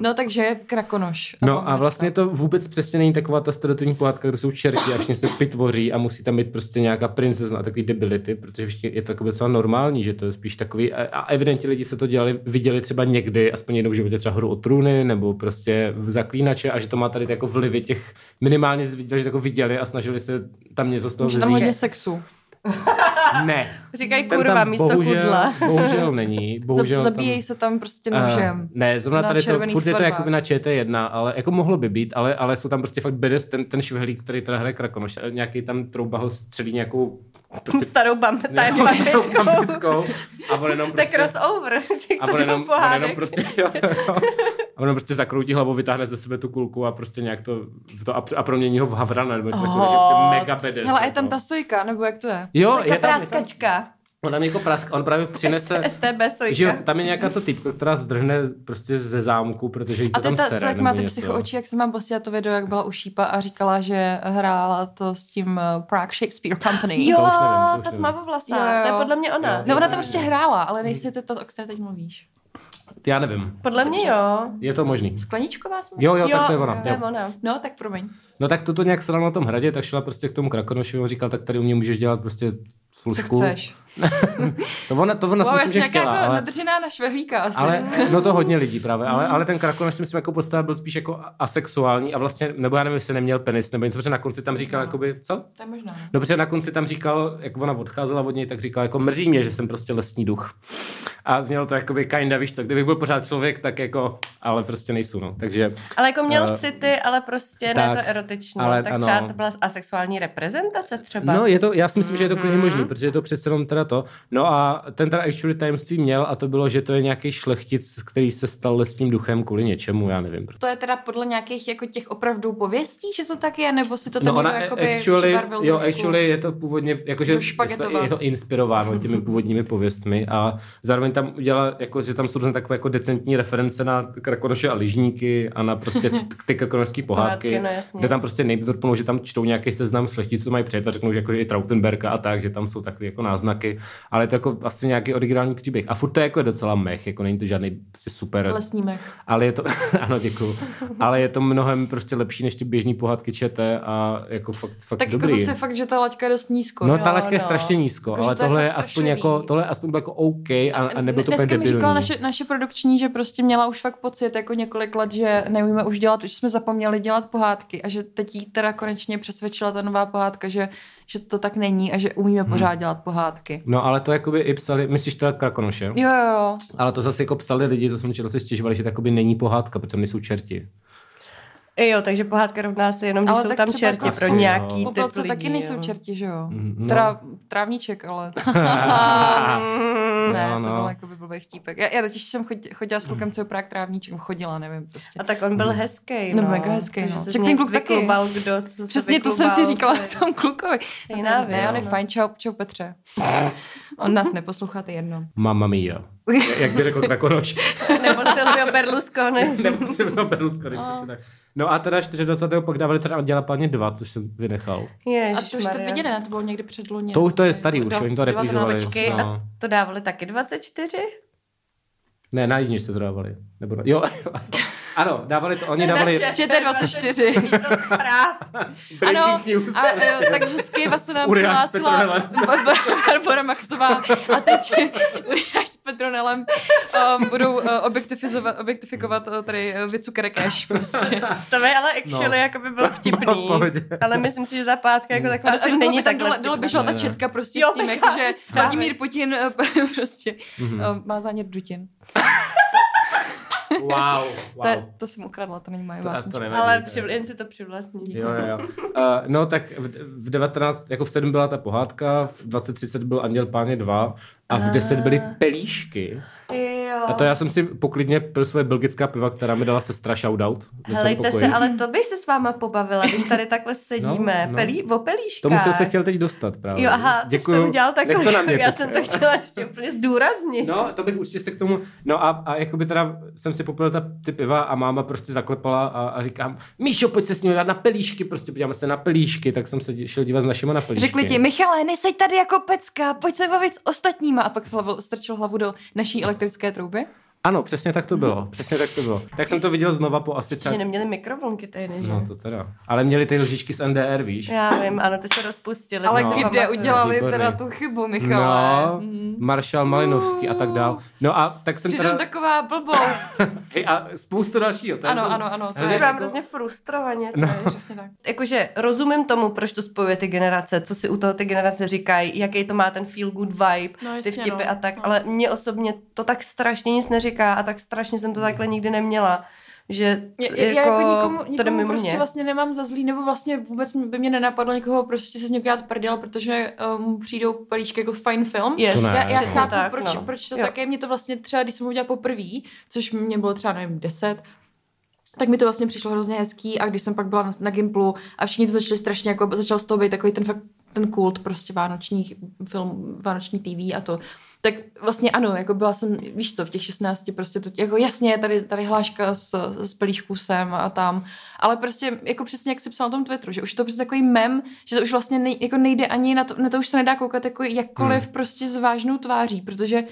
No takže Krakonoš. No Bambitka. A vlastně to vůbec přesně není taková ta stereotypní pohádka, kde jsou čerti a všichni se pitvoří a musí tam být prostě nějaká princezna a takový debility, protože je to jako docela normální, že to je spíš takový a evidentně lidi se to dělali, viděli třeba někdy, aspoň jednou v životě třeba Hru o trůny nebo prostě Zaklínače a že to má tady jako vlivy těch minimálně viděli, že to jako viděli a snažili se tam něco z toho vzít. Tam hodně sexu. Ne. Říkají kurva místo bohužel, kudla. Bohužel není. Bohužel zabíjejí tam, se tam prostě nožem. Uh, ne, zrovna tady to, furt je to jakoby na Č T jedna, ale jako mohlo by být, ale, ale jsou tam prostě fakt bedes, ten, ten Švehlík, který teda hraje Krakonoš. Nějaký tam trouba ho střelí nějakou prostě, starou bambitkou. A on jenom prostě... Tak crossover. A on jenom, on jenom prostě... Jo, jo. A on prostě zakroutí hlavou, vytáhne ze sebe tu kulku a prostě nějak to, to a promění ho v havrana, nebo něco takového, že prostě mega bedes. Hele, je tam ta sojka, nebo jak to je? Jo, je tam, práskačka. Ona mě jako praska, on právě přinese... S T B sojka. Že jo, tam je nějaká ta typka, která zdrhne prostě ze zámku, protože jí to tam sere. A to je ta, jak má ty psycho oči, jak jsem vám posílala to video, jak byla u šípa a říkala, že hrála to s tím Prague Shakespeare Company. Jo, ta tmavovlasá, to je podle mě ona. No ona to prostě hrála, ale nejsi to, o které teď mluvíš. Já nevím. Podle mě jo. Je to možný. Skleničková jsme? Jo, jo, tak to je ona. Jo, jo. ona. No, tak promiň. No tak toto nějak sedala na tom hradě, tak šla prostě k tomu Krakonošovi a říkal, tak tady u mě můžeš dělat prostě služku. Co chceš? to ona, to ona wow, si myslím, že chtěla. Jako ale... nadržená na Švehlíka asi. Ale, no to hodně lidí právě, ale, ale ten Krakonoš si myslím jako postava byl spíš jako asexuální a vlastně, nebo já nevím, jestli neměl penis, nebo něco, protože na konci tam říkal, no. jakoby, co? To je možná. No, protože na konci tam říkal, jak ona odcházela od něj, tak říkal, jako mrzí mě, že jsem prostě lesní duch. A znělo to jakoby kinda, víš co, kdybych byl pořád člověk, tak jako, ale prostě nejsou, no. Takže, ale jako měl uh, city, ale prostě tak, ne to erotično, ale, tak ano. Třeba to byla asexuální reprezentace třeba. No, je to, já si myslím, mm-hmm. že je to klidně možný, protože je to přece jenom teda to. No a ten teda actually tajemství měl a to bylo, že to je nějaký šlechtic, který se stal lesním duchem kvůli něčemu, já nevím. To je teda podle nějakých jako těch opravdu pověstí, že to tak je, nebo si to tam no někdo jakoby přibarvil trošku? Jo, actually je to původně, jakože je to inspirováno těmi původními pověstmi a zároveň tam udělala, jako, že tam jsou takové jako decentní reference na Krakonoše a lyžníky a na prostě ty, ty krakonošské pohádky, no, kde tam prostě nejprve že tam čtou nějaký seznam šlechticů, co mají přijet a řeknou, že jako i Trautenberga a tak, že tam jsou takové jako náznaky, ale je to jako asi nějaký originální příběh. A furt to je, jako je docela mech, jako není to žádný super... Lesní mech. Ale je to, ano, děkuju. Ale je to mnohem prostě lepší, než ty běžný pohádky čete a jako fakt, fakt tak dobrý. Tak jako zase fakt, že ta laťka je dost nízko. No, jo, ta laťka no. je strašně nízko, jako ale to tohle je aspoň jako, tohle aspoň bylo jako OK a, a nebyl to úplně debilní. Dneska mi říkala naše produkční, že prostě měla už fakt pocit jako několik let, že neumíme už dělat, už jsme zapomněli dělat pohádky a že teď jí teda konečně přesvědčila ta nová pohádka, že, že to tak není a že umíme hmm. pořád dělat pohádky. No ale to jakoby i psali, myslíš teda Krakonoše? Jo, jo. Ale to zase jako psali lidi, co jsem četl, se stěžovali, že to jakoby není pohádka, protože tam nejsou čerti. Jo, takže pohádka rovná se jenom, když ale jsou tam čerti pro nějaký typ lidí. Popelce taky nejsou čerti, že jo? No. Teda trávníček, ale... ne, no, no. To byl jakoby blbej vtípek. Já, já totiž jsem chodila s klukem, co je Prague Trávníček, chodila, nevím prostě. A tak on byl hezkej, no. No, mega hezkej, no. Takže no. Ten kluk taky. Vyklubal, kdo, co se přesně, to jsem si říkala tomu klukovi. Jiná věc. Ne, on je fajn, čau, čau Petře. On nás neposlouchá, to jedno. Mamma mia. Jak by řekl Krakonoš. Nebo Silvio Berlusconi. Nebo Silvio Berlusconi, přesně tak. No a teda dvacátého čtvrtého pak dávali teda Anděla Páně dva, což jsem vynechal. Ježišmarja. A to už to viděné, to bylo někdy před luně. To už to je starý, už oni to reprízovali. No. A to dávali taky dvacet čtyři? Ne, na jedničce to dávali. Nebo, jo, ano, dávali to, oni dávali... Č T dvacet čtyři. Ano, news, a, a, takže z Kyjeva se nám přihlásila Barbora Maxová a teď Uriáš s Petronelem um, budou uh, objektivizovat, objektifikovat uh, tady uh, Vicu Kerekeš prostě. To by ale actually no. Jako by bylo vtipný, ale myslím si, že ta pátka jako taková asi není takhle vtipná. Dole by šla ta četka prostě jo, s tím, jako, že Vladimír Putin uh, prostě mm-hmm. uh, má zánět dutin. Wow, wow. To, to jsem ukradla, to není moje vlastní. Ale přivl, jen si to přivlastní. Jo, jo, jo. Uh, no tak v, v devatenáct, jako v sedm byla ta pohádka, v dvacet třicet byl Anděl Páně dva a v deset byly Pelíšky. Jo. A to já jsem si poklidně pil svoje belgická piva, která mi dala sestra shoutout. Helejte se, ale to bych se s váma pobavila, když tady takhle sedíme. No, no. Pelí, o pelíškách. Tomu jsem se chtěl teď dostat právě. Jo, aha, ty jsi to udělal takhle. Já teď, jsem to chtěla ještě úplně zdůraznit. No, to bych určitě se k tomu... No a, a jakoby teda jsem si popil ta, ty piva a máma prostě zaklepala a, a říkám, Míšo, pojď se s ním dát na pelíšky, prostě podíváme se na pelíšky, tak jsem se šel dívat s našima na pelíšky. Řekli ti, Michale, neseď tady jako pecka, pojď se bavit s ostatníma a pak strčil hlavu do naší elektrické trouby. Ano, přesně tak to bylo. Přesně tak to bylo. Tak jsem to viděl znova po asi tak... Že neměli mikrovlnky tehdy, že? No to teda. Ale měli ty lžičky z N D R, víš? Já vím, ano, ty se rozpustili. Ale no, kde udělali výborný. Teda tu chybu, Michale? No, mm. Maršál Malinovský a tak dál. No a tak jsem přitom teda... taková blbost. A spoustu dalšího. Ano, to... ano, ano. Což vám hrozně frustrovaně. No. Přesně tak. Jakože rozumím tomu, proč to spojuje ty generace, co si u toho ty generace říkají, jaký to má ten feel good vibe, no, jasně, ty vtipy no. A tak, no. Ale mě osobně to tak strašně nic neříká. A tak strašně jsem to takhle nikdy neměla. Že já, jako, já jako nikomu, nikomu prostě mě. Vlastně nemám za zlý, nebo vlastně vůbec by mě nenapadlo někoho prostě se s někdo dát prdel, protože mu um, přijdou pelíčky jako fajn film. Yes. Ne, já já chápu, tak, proč, no. Proč to jo. Také, mě to vlastně třeba, když jsem ho udělala poprvé, což mě bylo třeba, nevím, deset, tak mi to vlastně přišlo hrozně hezký a když jsem pak byla na, na Gimplu a všichni to začali strašně, jako začal z toho být takový ten fakt, ten kult prostě vánočních film, vánoční T V a to. Tak vlastně ano, jako byla jsem, víš co, v těch šestnácti prostě to, jako jasně, tady, tady hláška s, s pelíšků sem a tam, ale prostě jako přesně jak jsi psal na tom Twitteru, že už to prostě takový mem, že to už vlastně nej, jako nejde ani na to, na to už se nedá koukat jako jakkoliv hmm. prostě s vážnou tváří, protože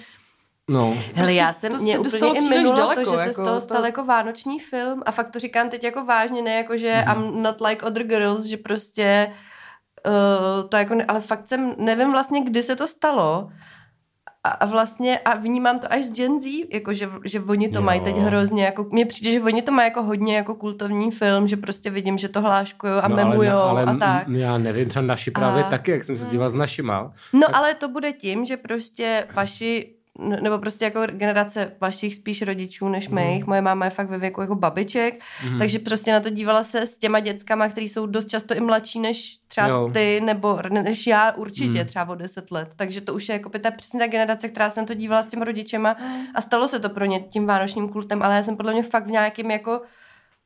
no. Hele, prostě já jsem, mě úplně i minulo daleko, to, že jako, se z toho stal to... jako vánoční film a fakt to říkám teď jako vážně, ne jako, že hmm. I'm not like other girls, že prostě uh, to jako, ne, ale fakt jsem, nevím vlastně, kdy se to stalo. A vlastně, a vnímám to až z Gen Z, jako že, že oni to jo. Mají teď hrozně, jako, mně přijde, že oni to mají jako hodně jako kultovní film, že prostě vidím, že to hláškujou a no, memujou ale, ale a tak. M- já nevím, třeba naši právě a... taky, jak jsem se dívala s našima. No tak... ale to bude tím, že prostě vaši, nebo prostě jako generace vašich spíš rodičů než mm. mých, moje máma je fakt ve věku jako babiček, mm. takže prostě na to dívala se s těma dětskama, který jsou dost často i mladší než třeba jo. Ty, nebo než já určitě hmm. třeba o deset let. Takže to už je jako ta přesně ta generace, která se na to dívala s těmi rodičema a stalo se to pro ně tím vánočním kultem, ale já jsem podle mě fakt v nějakým jako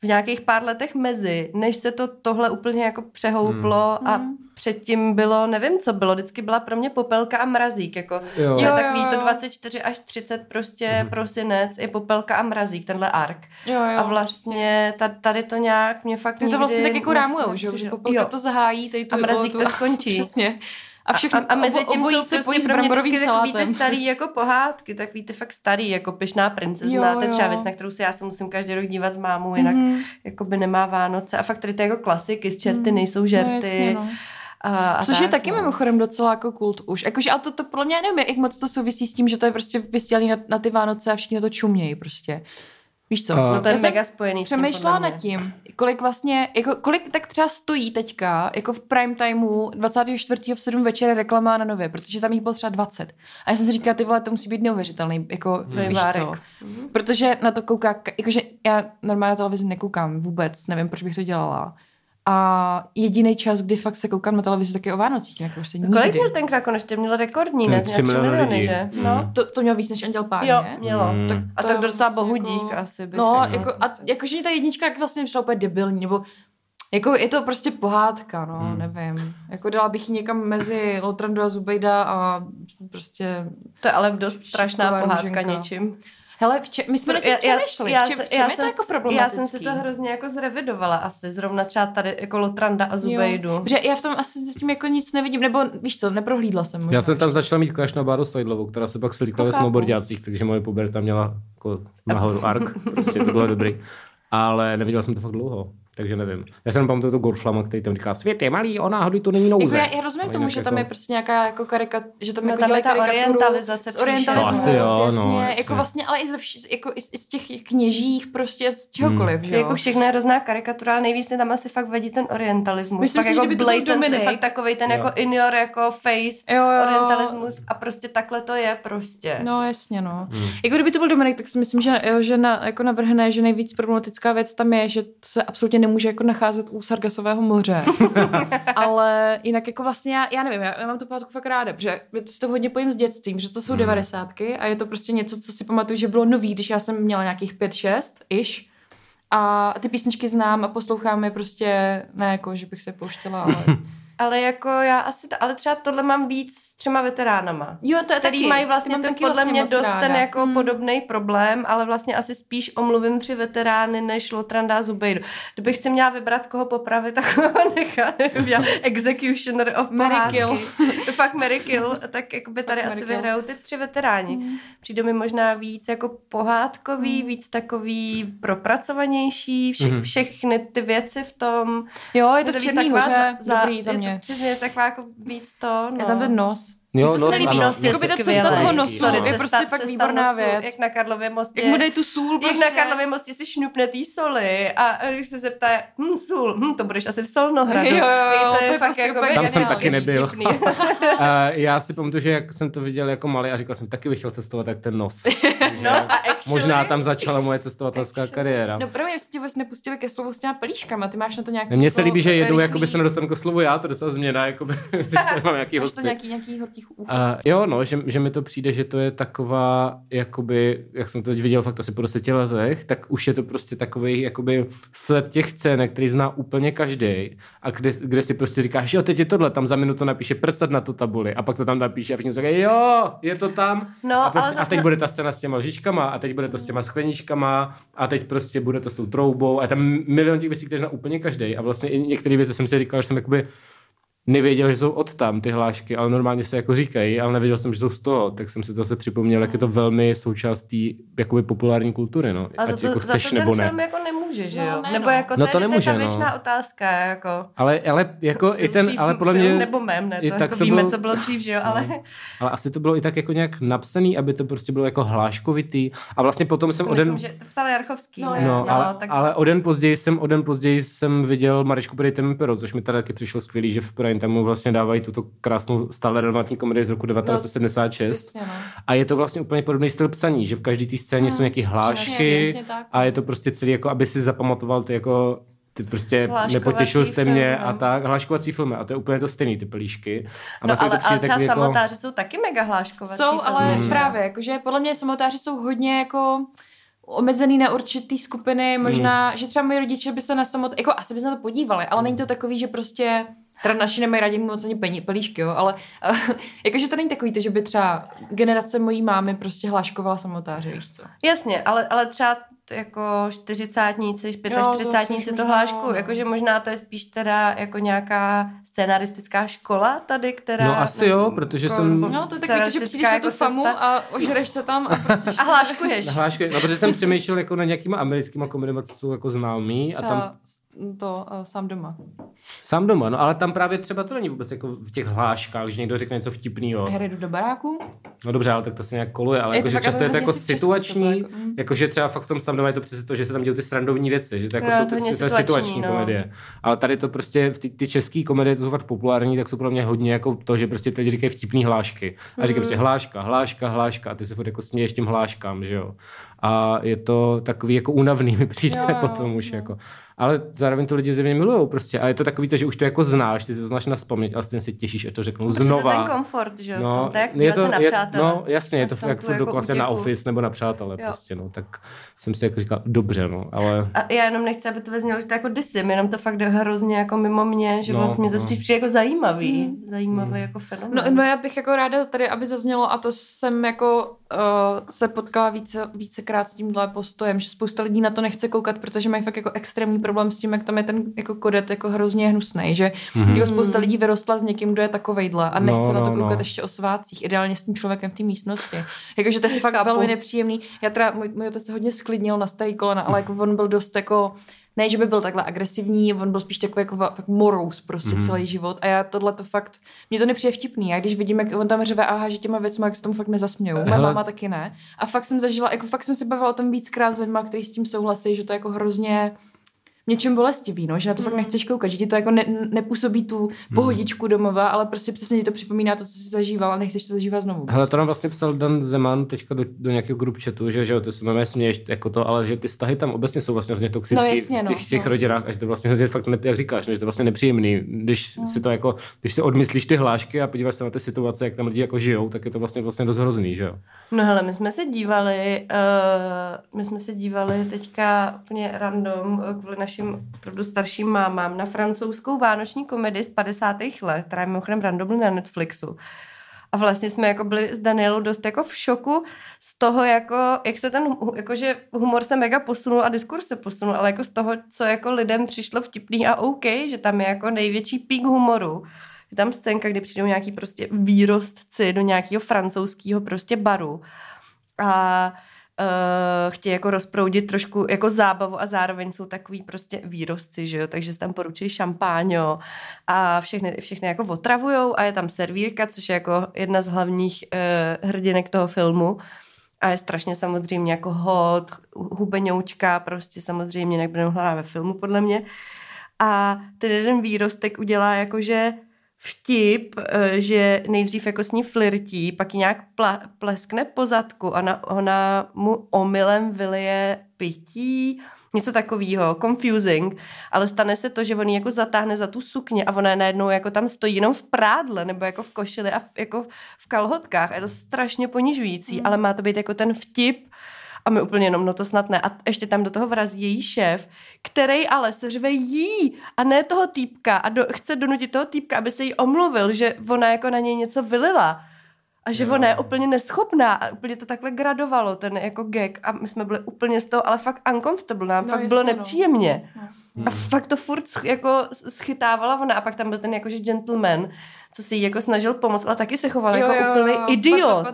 v nějakých pár letech mezi, než se to tohle úplně jako přehouplo hmm. a hmm. předtím bylo, nevím co bylo, vždycky byla pro mě Popelka a Mrazík, jako jo. Jo, takový jo, jo. To dvacet čtyři až třicet prostě hmm. prosinec i Popelka a Mrazík, tenhle ark. Jo, jo, a vlastně tady to nějak mě fakt nikdy... To vlastně tak jako rámujou, že jo? Popelka to zahájí, tady to... A Mrazík to skončí. Přesně. A, všechno, a, a mezi tím obojí jsou prostě pro mě vždycky takový ty starý jako pohádky, takový ty fakt starý, jako Pyšná princezna, to je třeba věc, na kterou se já se musím každý rok dívat s mámou, jinak mm. jako by nemá Vánoce. A fakt tady ty jako klasiky, z čerty mm. nejsou žerty. No, jasně, no. A, a což tak, je taky no. Mimochodem docela jako kult už. Jakože, a to, to pro mě nevím, jak moc to souvisí s tím, že to je prostě vysílaný na, na ty Vánoce a všichni na to čumějí prostě. Víš co? No to je mega spojený s tím. Přemýšlela nad tím, kolik vlastně, jako kolik tak třeba stojí teďka, jako v prime timeu dvacátého čtvrtého v sedm večer reklama na Nově, protože tam jich bylo třeba dvacet. A já jsem si říkala, ty vole, to musí být neuvěřitelný, jako hmm. víš co? Hmm. Protože na to kouká, jakože já normálně televizi nekoukám vůbec, nevím, proč bych to dělala. A jediný čas, kdy fakt se koukám na televizi, tak je o Vánocích. Jako už se nikdy. Kolik byl ten Krakonoš? To mělo rekordní, ne? tři miliony, že? No. Mm. To, to mělo víc než Anděl Páně. Jo, mělo. Mm. Tak, a tak docela bohudík jako, asi. Bych no, jako, a, jakože ta jednička jak vlastně přišla úplně debilní, nebo jako je to prostě pohádka, no, hmm. nevím. Jako dala bych ji někam mezi Lotrandu a Zubejda a prostě... To je ale dost strašná pohádka něčím. Hele, vče, my jsme na tím přemýšleli. Já, já, včem, včem já, jsem, to jako já jsem si to hrozně jako zrevidovala asi, zrovna třeba tady jako Lotranda a Zubejdu. Jo, protože já v tom asi tím jako nic nevidím, nebo víš co, neprohlídla jsem. Možná, já jsem tam začala mít Klášnu Báru Sojdlovou, která se pak slíkla ve snowboardiácích, takže moje puberta měla jako nahoru ark, prostě to bylo dobrý. Ale neviděla jsem to fakt dlouho. Takže nevím. Já jsem pamatuju to Gorflama, který tam říká, svět je malý, o náhodě to není nouze. Jako já, já rozumím tomu, že tam je prostě nějaká jako karika, že tam no, jako dělají karikaturu. Orientalizace z orientalismu, no, jasně. No, jako vlastně, ale i, ze vš- jako i, z, i z těch kněžích, prostě z čehokoliv, hmm. že jo. Jako všechno je hrozná karikatura, ale nejvíc tam asi fakt vadí ten orientalismus. Myslím si, jako že by to byl Dominik. Fakt takovej ten jo. jako in your jako face jo, jo. orientalismus a prostě takhle to je prostě. No jasně, no. Hmm. Jako kdyby to byl Dominik, tak si myslím, že, že na, jako navrhne, že nejvíc problematická věc tam je, že se absolutně nemůže jako nacházet u Sargasového moře. Ale jinak jako vlastně já, já nevím, já, já mám tu pohádku fakt ráda, protože si to hodně pojím s dětstvím, že to jsou devadesátky a je to prostě něco, co si pamatuju, že bylo nový, když já jsem měla nějakých pět, šest, iš. A ty písničky znám a poslouchám je prostě, ne jako, že bych se pouštěla, ale... Ale jako já asi, ta, ale třeba tohle mám víc s třema veteránama, jo, to je který taky, mají vlastně ten podle vlastně mě dost ráda. Ten jako hmm. podobnej problém, ale vlastně asi spíš omluvím tři veterány než Lotranda a Zubejdu. Kdybych si měla vybrat, koho popravit, tak ho nechám. Executioner of pohádky. Fakt Mary Kill. Tak jakoby tady Fakt asi vyhrajou ty tři veteráni. Hmm. Přijde mi možná víc jako pohádkový, hmm. víc takový propracovanější, vše, hmm. všechny ty věci v tom. Jo, je to, to v Černý hoře, dobrý za mě. To přesně taková jako víc to, no. Je tam ten nos. Jo, to nos, se líbí, ano, nos je skvělej. Jako by ta cesta toho nosu je cesta, prostě fakt výborná nosu, věc. Jak na Karlově mostě. Jak mu dej tu sůl prostě. Jak na Karlově mostě si šňupne tý soli a když se zeptá, hm, sůl, hm, to budeš asi v Solnohradu. Jo, jo, to je, to je fakt jako tam jsem taky nebyl. Já si pamatuju, že jak jsem to viděl jako malý a říkal jsem, taky bych chtěl cestovat jak ten nos. No, a actually, možná tam začala moje cestovatelská actually. kariéra. No promiň, jste tě vlastně nepustili ke slovu s těma pelíškama, ty máš na to nějaký... Mně se líbí, že jedu, jakoby se nedostanu ke slovu já, to docela změna, jakoby, když se mám nějaký hosty. Uh, jo, no, že, že mi to přijde, že to je taková, jakoby, jak jsem to teď viděl fakt asi po deseti letech, tak už je to prostě takový, jakoby sled těch scén, který zná úplně každý, a kde, kde si prostě říkáš, jo, teď je tohle, tam za minutu napíše prcat na tu tabuli, a pak to tam napíše a všichni říkají, jo, je to tam, no, a, prostě, a teď bude ta scéna s těma lžičkama, a teď bude to s těma skleničkama, a teď prostě bude to s tou troubou, a tam milion těch věcí, které zná úplně každý, a vlastně i některé věci jsem si říkal, že jsem jakoby nevěděl, že jsou od tam ty hlášky, ale normálně se jako říkají, ale nevěděl jsem, že jsou z toho, tak jsem si to zase připomněl, jak je to velmi součástí jakoby populární kultury, no. A za to, jako chceš, za to ten nebo ne. film jako nemůže, že jo? No, ne, nebo jako no, to nemůže, je ta věčná no. otázka, jako. Ale, ale jako i ten, ale podle mě... Nebo mém, ne, to, tak jako to víme, bylo, co bylo dřív, že jo, ale... No, ale asi to bylo i tak jako nějak napsaný, aby to prostě bylo jako hláškovitý a vlastně potom jsem to o den... Myslím, že to psal Jarchovský, no, jasně, no, ale, tak... ale o den později jsem, o den později jsem viděl Maričku, podejte mi pero, což mi tady taky přišlo skvělý, že v tam mu vlastně dávají tuto krásnou stále relevantní komedii z roku devatenáct set sedmdesát šest. No, a je to vlastně úplně podobný styl psaní, že v každé té scéně hmm, jsou nějaké hlášky jasně, a je to prostě celý, jako aby si zapamatoval ty jako ty prostě nepotěšil jste mě film, no. a tak. Hláškovací filmy, a to je úplně to stejný, ty pelíšky. A no, vlastně ale, to ale třeba jako... Samotáři jsou taky mega hláškovací jsou, filmy. Jsou, ale hmm. právě, jakože podle mě Samotáři jsou hodně jako... omezený na určitý skupiny, možná, hmm. že třeba moji rodiče by se na samot... Jako asi by se na to podívali, ale není to takový, že prostě... Teda naši nemají rádi moc ani pení, pelíšky, jo, ale uh, jakože to není takový, to, že by třeba generace mojí mámy prostě hláškovala Samotáře, víš co? Jasně, ale, ale třeba jako čtyřicátníci, pětačtyřicátníci to, to hlášku, jakože možná to je spíš teda jako nějaká scénaristická škola tady, která... No asi jo, protože jako, jsem... No to je takový, že přijdeš jako na tu famu cesta... a ožereš se tam a prostě... a hláškuješ. Hláškuješ, no protože jsem přemýšlel jako na nějakýma americkýma komediema, co jsou jako známý třeba... a tam... to uh, sám doma. Sám doma, no ale tam právě třeba to není vůbec jako v těch hláškách, že někdo řekne něco vtipného. Hra jdu do baráku? No dobře, ale tak to se nějak koluje, ale jakože často je to jako situační, jako, mm. jakože třeba fakt v tom Sám doma je to přece to, že se tam dělají ty srandovní věci, že to jako jo, jsou to, to situační, situační no. komedie. Ale tady to prostě ty, ty české komedie, co jsou fakt populární, tak jsou pro mě hodně jako to, že prostě teď říkají vtipný hlášky. A říkají mm. prostě hláška, hláška, hláška, a ty se furt jako směješ tím hláškám, že jo. A je to takový jako únavný, mi přijde jo, potom už jo. jako. Ale zároveň to lidi zjevně milujou prostě. A je to takový to, že už to jako znáš, ty to znáš nazpaměť, a s tím si těšíš, a to řeknou znova. To je ten komfort, že jo, no, v tom, tak dívat se na přátelé. No, jasně, je to jak furt jako vlastně na Office nebo na přátelé prostě, no, tak jsem si jako říkal, dobře, no, ale... A já jenom nechci, aby to veznělo, že to jako disím, jenom to fakt hrozně jako mimo mě, že no, vlastně to no. spíš přijde jako zajímavý, mm. zajímavý mm. jako fenomén. No, no, já bych jako ráda tady, aby zaznělo, a to jsem jako uh, se potkala více, vícekrát s tímhle postojem, že spousta lidí na to nechce koukat, protože mají fakt jako extrémní problém s tím, jak tam je ten jako kodet jako hrozně hnusnej, že mm-hmm. jako spousta lidí vyrostla s někým, kdo je takovejhle a nechce no, na to koukat no. ještě o svátcích, ideálně s tím člověkem v té místnosti. Jakože to je fakt velmi nepříjemný. Já teda, můj, můj otec se hodně sklidnil na starý kolena, ale jako on byl dost jako, ne, že by byl takhle agresivní, on byl spíš takový jako tak morous prostě mm-hmm. celý život a já tohle to fakt, mě to nepřijde vtipný. Já když vidím, jak on tam řeve, aha, že těma věcma, jak se tomu fakt nezasměju. Moje máma taky ne. A fakt jsem zažila, jako fakt jsem si bavila o tom víckrát s lidma, kteří s tím souhlasí, že to jako hrozně něčím bolestivý, no, že na to mm. fakt nechceš koukat, že ti to jako ne, nepůsobí tu pohodičku domova, ale prostě přesně ti to připomíná to, co jsi zažíval a nechceš to zažívat znovu. Hele, to nám vlastně psal Dan Zeman teďka do, do nějakého group chatu, že, že ty se máme směš jako to, ale že ty vztahy tam obecně jsou vlastně hrozně toxický no, jasně, v těch, no, těch no. rodinách, a že to vlastně hrozně fakt, ne, jak říkáš, no, že to vlastně nepříjemný, když no. si to jako, když si odmyslíš ty hlášky a podíváš se na ty situace, jak tam lidi jako žijou, tak je to vlastně vlastně dost hrozný, že jo. No hele, my jsme se dívali, uh, my jsme se dívali teďka úplně random kvůli naši opravdu starším mámám na francouzskou vánoční komedii z padesátých let, která je mimochodem randomně na Netflixu. A vlastně jsme jako byli s Danielou dost jako v šoku z toho, jako, jak se ten jakože humor se mega posunul a diskurs se posunul, ale jako z toho, co jako lidem přišlo vtipný a OK, že tam je jako největší pík humoru. Je tam scénka, kdy přijdou nějaký prostě výrostci do nějakého francouzského prostě baru. A Uh, chtějí jako rozproudit trošku jako zábavu a zároveň jsou takový prostě výrostci, že jo, takže se tam poručí šampáňo a všechny, všechny jako otravujou a je tam servírka, což je jako jedna z hlavních uh, hrdinek toho filmu a je strašně samozřejmě jako hot, hubeňoučka, prostě samozřejmě jinak budeme hledat ve filmu podle mě a ten jeden výrostek udělá jakože vtip, že nejdřív jako s ní flirtí, pak ji nějak pla- pleskne po zadku a na, ona mu omylem vylije pití, něco takového, confusing, ale stane se to, že on ji jako zatáhne za tu sukně a ona najednou jako tam stojí jenom v prádle nebo jako v košili a v, jako v kalhotkách a je to strašně ponižující, mm. ale má to být jako ten vtip a my úplně jenom, no to snad ne. A ještě tam do toho vrazí její šéf, který ale seřve jí a ne toho týpka a do, chce donutit toho týpka, aby se jí omluvil, že ona jako na něj něco vylila a že no. ona je úplně neschopná a úplně to takhle gradovalo, ten jako gag a my jsme byli úplně z toho, ale fakt uncomfortable, nám no, fakt bylo nepříjemně. No. No. A fakt to furt sch, jako schytávala ona a pak tam byl ten jakože gentleman, co si jí jako snažil pomoct, ale taky se choval jo, jako jo, úplný jo, idiot.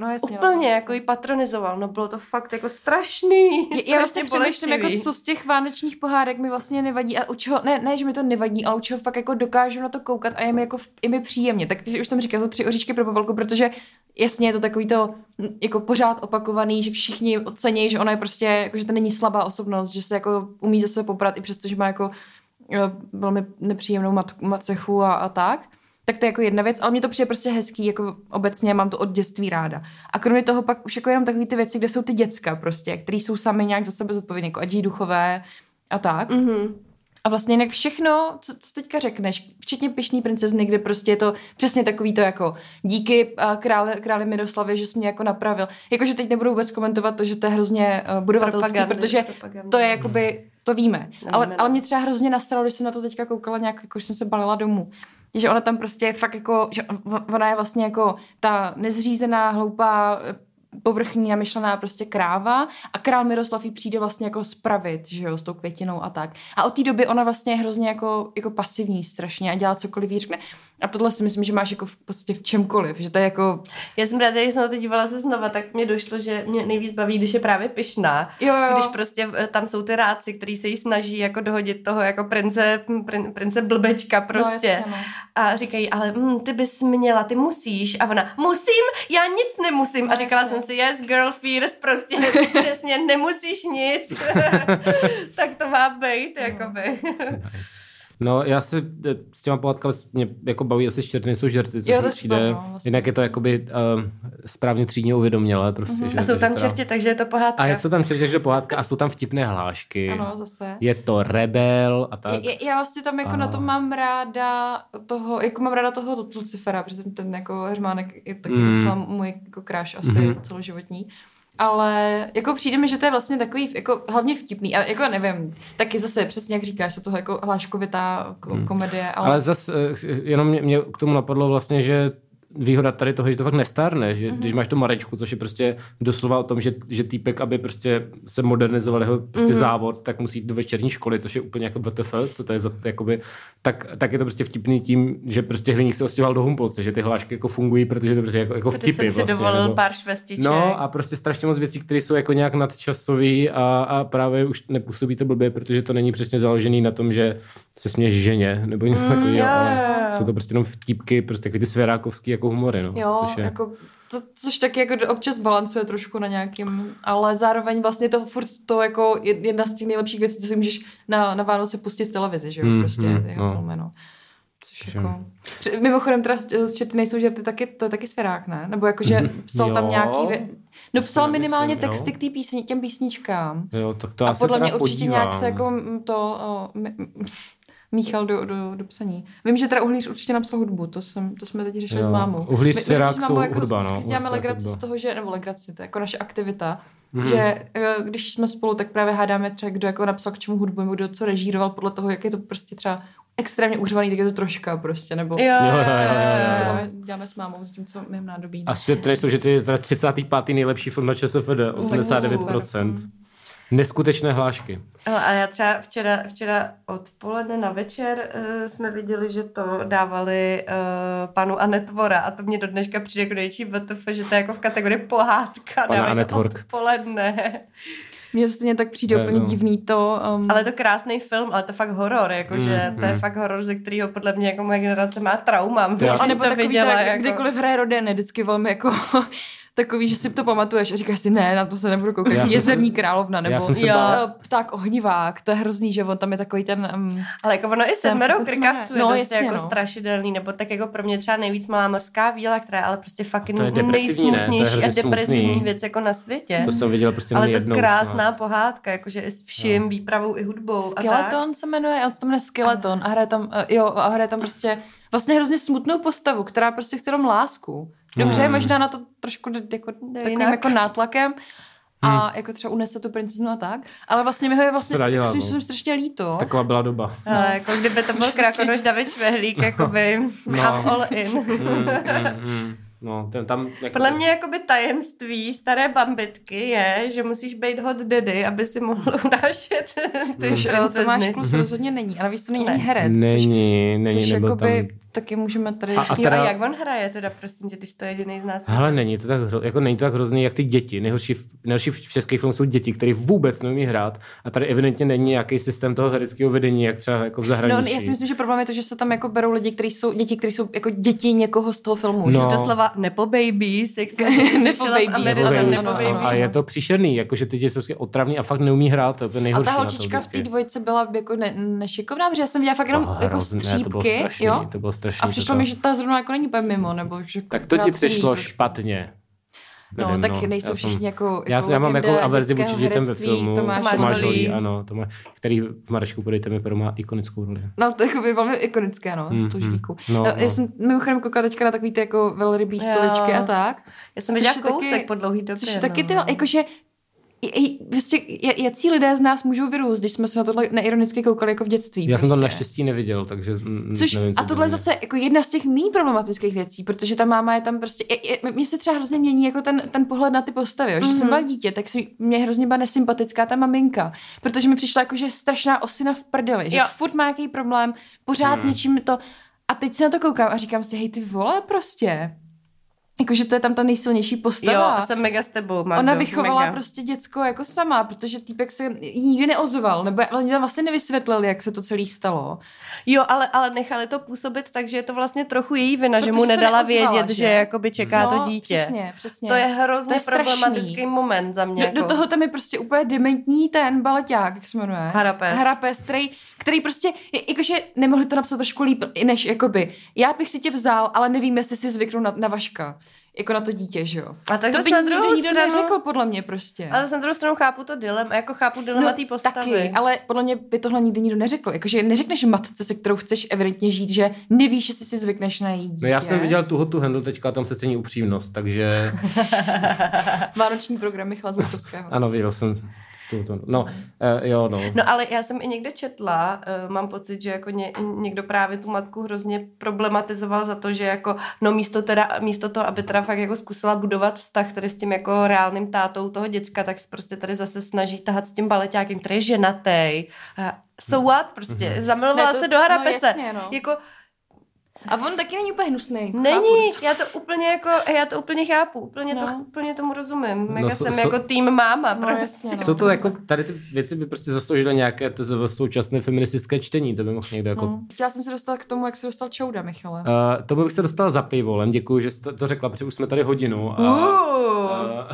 No, jasně, úplně no. jako ji patronizoval. No bylo to fakt jako strašný. Je, já vlastně přemýšlím, jako co z těch vánečních pohádek mi vlastně nevadí a u čeho, ne, ne, že mi to nevadí, ale u čeho fakt jako dokážu na to koukat a je mi jako je mi příjemně. Takže už jsem říkala to tři oříšky pro Popelku, protože jasně je to takový to jako pořád opakovaný, že všichni ocenějí, že ona je prostě, jako, že to není slabá osobnost, že se jako umí ze sebe poprat i přesto, že má jako velmi nepříjemnou matku, macechu a, a tak. Tak to je jako jedna věc, ale mě to přijde prostě hezký, jako obecně mám to od dětství ráda. A kromě toho pak už jako jenom takový ty věci, kde jsou ty děcka prostě, který jsou sami nějak za sebe zodpovědní, jako ať jí duchové a tak. Mm-hmm. A vlastně jinak všechno, co, co teďka řekneš, včetně Pyšný princezny, kde prostě je to přesně takový to jako díky králi, králi Miroslavě, že jsi mě jako napravil. Jakože teď nebudu vůbec komentovat to, že to je hrozně budovatelský, propagandy, protože propagandy. To je jakoby, to víme. Ale, ale mě třeba hrozně nasralo, když jsem na to teďka koukala nějak, jako jsem se balila domů. Že ona tam prostě je fakt jako, že ona je vlastně jako ta nezřízená, hloupá, povrchní, namyšlená prostě kráva a král Miroslav jí přijde vlastně jako spravit, že jo, s tou květinou a tak. A od té doby ona vlastně je hrozně jako, jako pasivní strašně a dělá cokoliv jí řekne. A tohle si myslím, že máš jako v podstatě v čemkoliv, že to je jako... Já jsem ráda, když jsem na to dívala se znova, tak mě došlo, že mě nejvíc baví, když je právě pyšná. Jo, jo. Když prostě tam jsou ty rádci, který se jí snaží jako dohodit toho jako prince, prin, prince blbečka prostě. No, jasně, no. A říkají, ale mm, ty bys měla, ty musíš. A ona, musím? Já nic nemusím. No, a říkala jasně. jsem si, yes, girl fears, prostě přesně, nemusíš nic. Tak to má být, jakoby. Nice. No, já se s těma pohádkami mě jako baví, asi čtyři nejsou žerty, což jo, mi přijde. Spolu, vlastně. Jinak je to jakoby uh, správně třídně uvědomělé. Prostě, mm-hmm. A jsou tam čerti, takže je to pohádka. A jsou tam čerti, takže je to pohádka a jsou tam vtipné hlášky. Ano, zase. Je to rebel a tak. Je, je, já vlastně tam jako ano. na to mám ráda toho, jako mám ráda toho Lucifera, protože ten, ten jako Hermánek je taky mm. docela můj jako kráš asi mm-hmm. celoživotní. Ale jako přijde mi, že to je vlastně takový jako hlavně vtipný. A jako nevím, taky zase přesně jak říkáš, to toho jako hláškovitá komedie. Ale, ale zase jenom mě, mě k tomu napadlo vlastně, že výhoda tady toho, že to fakt nestárne, že mm-hmm. když máš tu Marečku, což je prostě doslova o tom, že, že týpek, aby prostě se modernizoval jeho prostě mm-hmm. závod, tak musí jít do večerní školy, což je úplně jako W T F, co to je za, jakoby, tak, tak je to prostě vtipný tím, že prostě Hliník se ostěhoval do Humpolce, že ty hlášky jako fungují, protože to prostě jako, jako vtipy jsem si vlastně. Dovolil nebo, pár švestiček. No a prostě strašně moc věcí, které jsou jako nějak nadčasový a, a právě už nepůsobí to blbě, protože to není přesně založený na tom, že se směš ženě, nebo něco mm, takového, yeah. ale jsou to prostě jenom vtípky, prostě takový ty svěrákovský jako humory, no. Jo, což je... jako to, což taky jako občas balancuje trošku na nějakým, ale zároveň vlastně to furt to jako jedna z těch nejlepších věcí, co si můžeš na, na Vánoce pustit v televizi, že jo, mm, prostě mm, jeho no. filmeno. Což Všem. Jako... Mimochodem teda z čety nejsou žerty, taky, to je taky Svěrák, ne? Nebo jakože psal tam nějaký... Vě... No psal minimálně myslím, texty jo? k tý písni, těm písničkám. Jo, tak to a podle mě určitě podívám. Nějak se jako to... O, my... míchal do, do, do psaní. Vím, že teda Uhlíř určitě napsal hudbu, to, jsem, to jsme teď řešili jo. s mámou. Uhlíř, Svěrák jsou jako hudba, no. Děláme legraci z toho, že, nebo legraci, to je jako naše aktivita, mm. že když jsme spolu, tak právě hádáme třeba, kdo jako napsal k čemu hudbu, kdo co režíroval podle toho, jak je to prostě třeba extrémně uřvaný, tak je to troška prostě, nebo jo, jo, jo, jo, jo. Že to děláme s mámou, zatímco mém nádobí. A to nejsou, že to je teda třicátý pátý nejlepší film na ČSFD, osmdesát devět procent. Neskutečné hlášky. A já třeba včera, včera odpoledne na večer uh, jsme viděli, že to dávali uh, panu Anetvora a to mě do dneška přijde jako nejčí V T F, že to je jako v kategorii pohádka. Pana Anetvork. Odpoledne. Mně stejně tak přijde ne, úplně no. divný to. Um... Ale je to krásný film, ale to fakt horor, jakože mm, to je mm. fakt horor, ze kterého podle mě jako moje generace má trauma. A nebo takový viděla, to, jako... kdykoliv hraje Rodin, vždycky velmi jako... takový, že si to pamatuješ a říkáš si, ne, na to se nebudu koukat, Jezerní jsem, královna, nebo jo, bál... Pták ohnivák, to je hrozný, že on tam je takový ten... Um, ale jako ono i Sedmerou krkavců je no, dost jasně, jako no. strašidelný, nebo tak jako pro mě třeba nejvíc Malá morská víla, která je ale prostě fakt nejsmutnější ne? a depresivní smutný. Věc jako na světě. To jsem viděla prostě ale jednou. Ale to je krásná no. pohádka, jakože i s vším no. výpravou i hudbou. Skeleton a se jmenuje, on se tam jmenuje Skeleton a hraje tam, jo, a hraje tam prostě vlastně hrozně smutnou postavu, která prostě chce jenom lásku. Dobře, hmm. možná na to trošku jako, takovým jako nátlakem a hmm. jako třeba unese tu princeznu a tak, ale vlastně mi ho je vlastně myslím, že jsem strašně líto. Taková byla doba. No. Ale jako kdyby to byl Krakonoš David Švehlík, jakoby no. half all in. Hmm, hmm, hmm. No, ten tam... Jako... Podle mě jakoby tajemství staré bambitky je, že musíš být hot daddy, aby si mohl unášet ty což princezny. Tomáš Klus rozhodně není, ale víš, to není ne. herec. Není, což, není, což nebo jakoby... tam... taky můžeme tady... A, a, teda... a jak on hraje teda, prosím tě, když to je jediný z nás? Hele, není to tak, hro... jako, není to tak hrozný, jak ty děti. Nejhorší, nejhorší v českých filmech jsou děti, které vůbec neumí hrát a tady evidentně není nějaký systém toho hereckého vedení, jak třeba jako v zahraničí. No, já si myslím, že problém je to, že se tam jako berou lidi, kteří jsou děti, kteří jsou jako děti někoho z toho filmu. No. To slova nepo babies, jak jsem slyšela v Americe. A je to příšerný, jakože ty děti jsou otravní a fakt neumí hrát, to je nejhorší. A ta holčička v té dvojce byla jako ne- nešikovná, protože já jsem dělala fakt jenom jako střípky, jo. A přišlo mi, že ta zrovna jako není úplně mimo, nebo... Že tak to ti přišlo špatně. No, nevím, tak no. nejsou já všichni jsem, jako... Já, jako já mám jako averzi vůči dětem ve filmu. Tomáš Halloř, ano. Tomáš, který v Marečku podejte mi, pro má ikonickou roli. No, to je velmi ikonické, no, mm-hmm. z toho žvíku. No, no, já jsem mimochodem koukala teďka na takový ty jako velrybí stoličky a tak. Já jsem viděla kousek po dlouhý době. Což taky ty, jakože... Vlastně, jací lidé z nás můžou vyrůst, když jsme se na tohle neironicky koukali jako v dětství. Já prostě. jsem to naštěstí neviděl, takže což, nevím, a tohle je zase jako jedna z těch méně problematických věcí, protože ta máma je tam prostě... Mně se třeba hrozně mění jako ten, ten pohled na ty postavy. Jo? Že mm-hmm. jsem byla dítě, tak si, mě hrozně byla nesympatická ta maminka, protože mi přišla jako, že strašná osina v prdeli, že jo. furt má nějaký problém, pořád mm. s něčím to... A teď se na to koukám a říkám si, hej ty vole prostě. Jakože to je tam ta nejsilnější postava. Jo, jsem mega s tebou, Mando. Ona vychovala mega. prostě děcko jako sama, protože týpek se nikdy neozval, nebo on vlastně nevysvětlil, jak se to celý stalo. Jo, ale, ale nechali to působit, takže je to vlastně trochu její vina, protože že mu nedala neozvala, vědět, že, že jakoby čeká no, to dítě. Přesně, přesně. To je hrozně to je problematický moment za mě. Jako. Do, do toho tam je prostě úplně dementní ten baleťák, jak se jmenuje. Harapes. Harapes, který, který prostě, jakože nemohli to napsat trošku líp, než jakoby, já bych si tě vzal, ale nevím, jestli si zvyknu na, na Vaška. Jako na to dítě, že jo. A tak to by na druhou nikdo, nikdo stranu, neřekl, podle mě prostě. Ale zase na druhou stranu chápu to dilema, jako chápu dilema no, té postavy. Taky, ale podle mě by tohle nikdy nikdo neřekl. Jakože neřekneš matce, se kterou chceš evidentně žít, že nevíš, jestli si zvykneš na její dítě. No já jsem viděl tuho tu handlu teďka, tam se cení upřímnost, takže... Vánoční programy Chlazenkovského. Ano, viděl jsem... No, uh, jo, no. No, ale já jsem i někde četla, uh, mám pocit, že jako ně, někdo právě tu matku hrozně problematizoval za to, že jako, no místo teda, místo toho, aby teda fakt jako zkusila budovat vztah tady s tím jako reálným tátou toho děcka, tak prostě tady zase snaží tahat s tím baleťákem, který je ženatej. Uh, so what? Prostě mm-hmm. zamilovala ne, to, se do Harapese. No, jasně, no. Jako, a on taky není úplně hnusný. Není, já to úplně jako, já to úplně chápu, úplně, no. to, úplně tomu rozumím. Mega no, jsem so, jako tým máma. No, prostě. Jasně, no. Jsou to jako, tady ty věci by prostě zasloužily nějaké t- současné feministické čtení, to by mohl někdo jako... No. Já jsem se dostala k tomu, jak se dostal Čouda, Michale. Uh, tomu bych se dostala za pivolem, děkuji, že jste to řekla, protože už jsme tady hodinu. A, uh. a,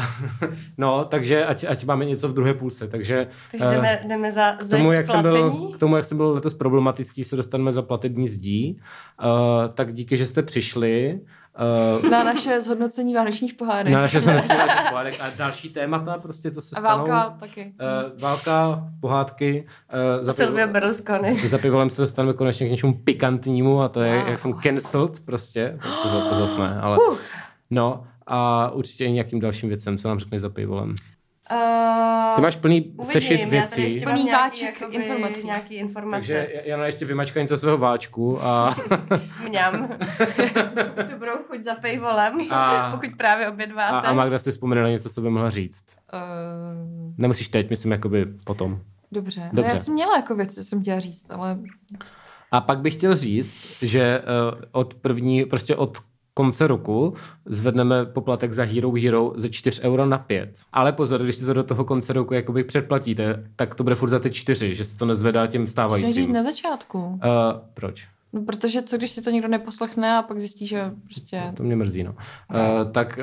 no, takže ať, ať máme něco v druhé půlce, takže... Takže uh, jdeme, jdeme za k tomu, jak jsem byl, k tomu, jak jsem byl letos problematický, se dostaneme za platební zdí. Uh, tak díky, že jste přišli. Uh, na naše zhodnocení vánočních pohádek. Na naše zhodnocení vánočních pohádek a další témata, prostě, co se stalo. A válka stanou. Taky. Uh, válka, pohádky. Uh, Silvio Berlusconi. Za pivolem se dostaneme konečně k něčemu pikantnímu a to je, wow. jak jsem cancelled prostě. Tak to, to zase ne, ale... Uh. No a určitě i nějakým dalším věcem, co nám řekneš za pivolem. Uh, Ty máš plný uvidím, sešit věcí. Plný nějaký, váček jakoby, informací. Nějaký informace. Takže Jana ještě vymačká něco svého váčku a... Mňam. Dobrou chuť za pejvolem, a, pokud právě obědváte. A, a Magda si vzpomene na něco, co by mohla říct. Uh... Nemusíš teď, myslím, jakoby potom. Dobře. Dobře. No já jsem měla jako věc, co jsem chtěla říct, ale... A pak bych chtěl říct, že uh, od první, prostě od konce roku zvedneme poplatek za Hero Hero ze čtyři euro na pět. Ale pozor, když si to do toho konce roku jakoby předplatíte, tak to bude furt za ty čtyři, že se to nezvedá těm stávajícím. Musíme říct na začátku. Uh, proč? No, protože co, když si to nikdo neposlechne a pak zjistí, že prostě... No, to mě mrzí, no. Uh, tak...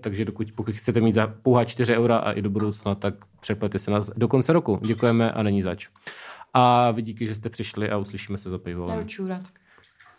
Takže dokud, pokud chcete mít za pouhá čtyři eura a i do budoucna, tak předplatíte se nás do konce roku. Děkujeme a není zač. A vy díky, že jste přišli a uslyšíme se za pivolem.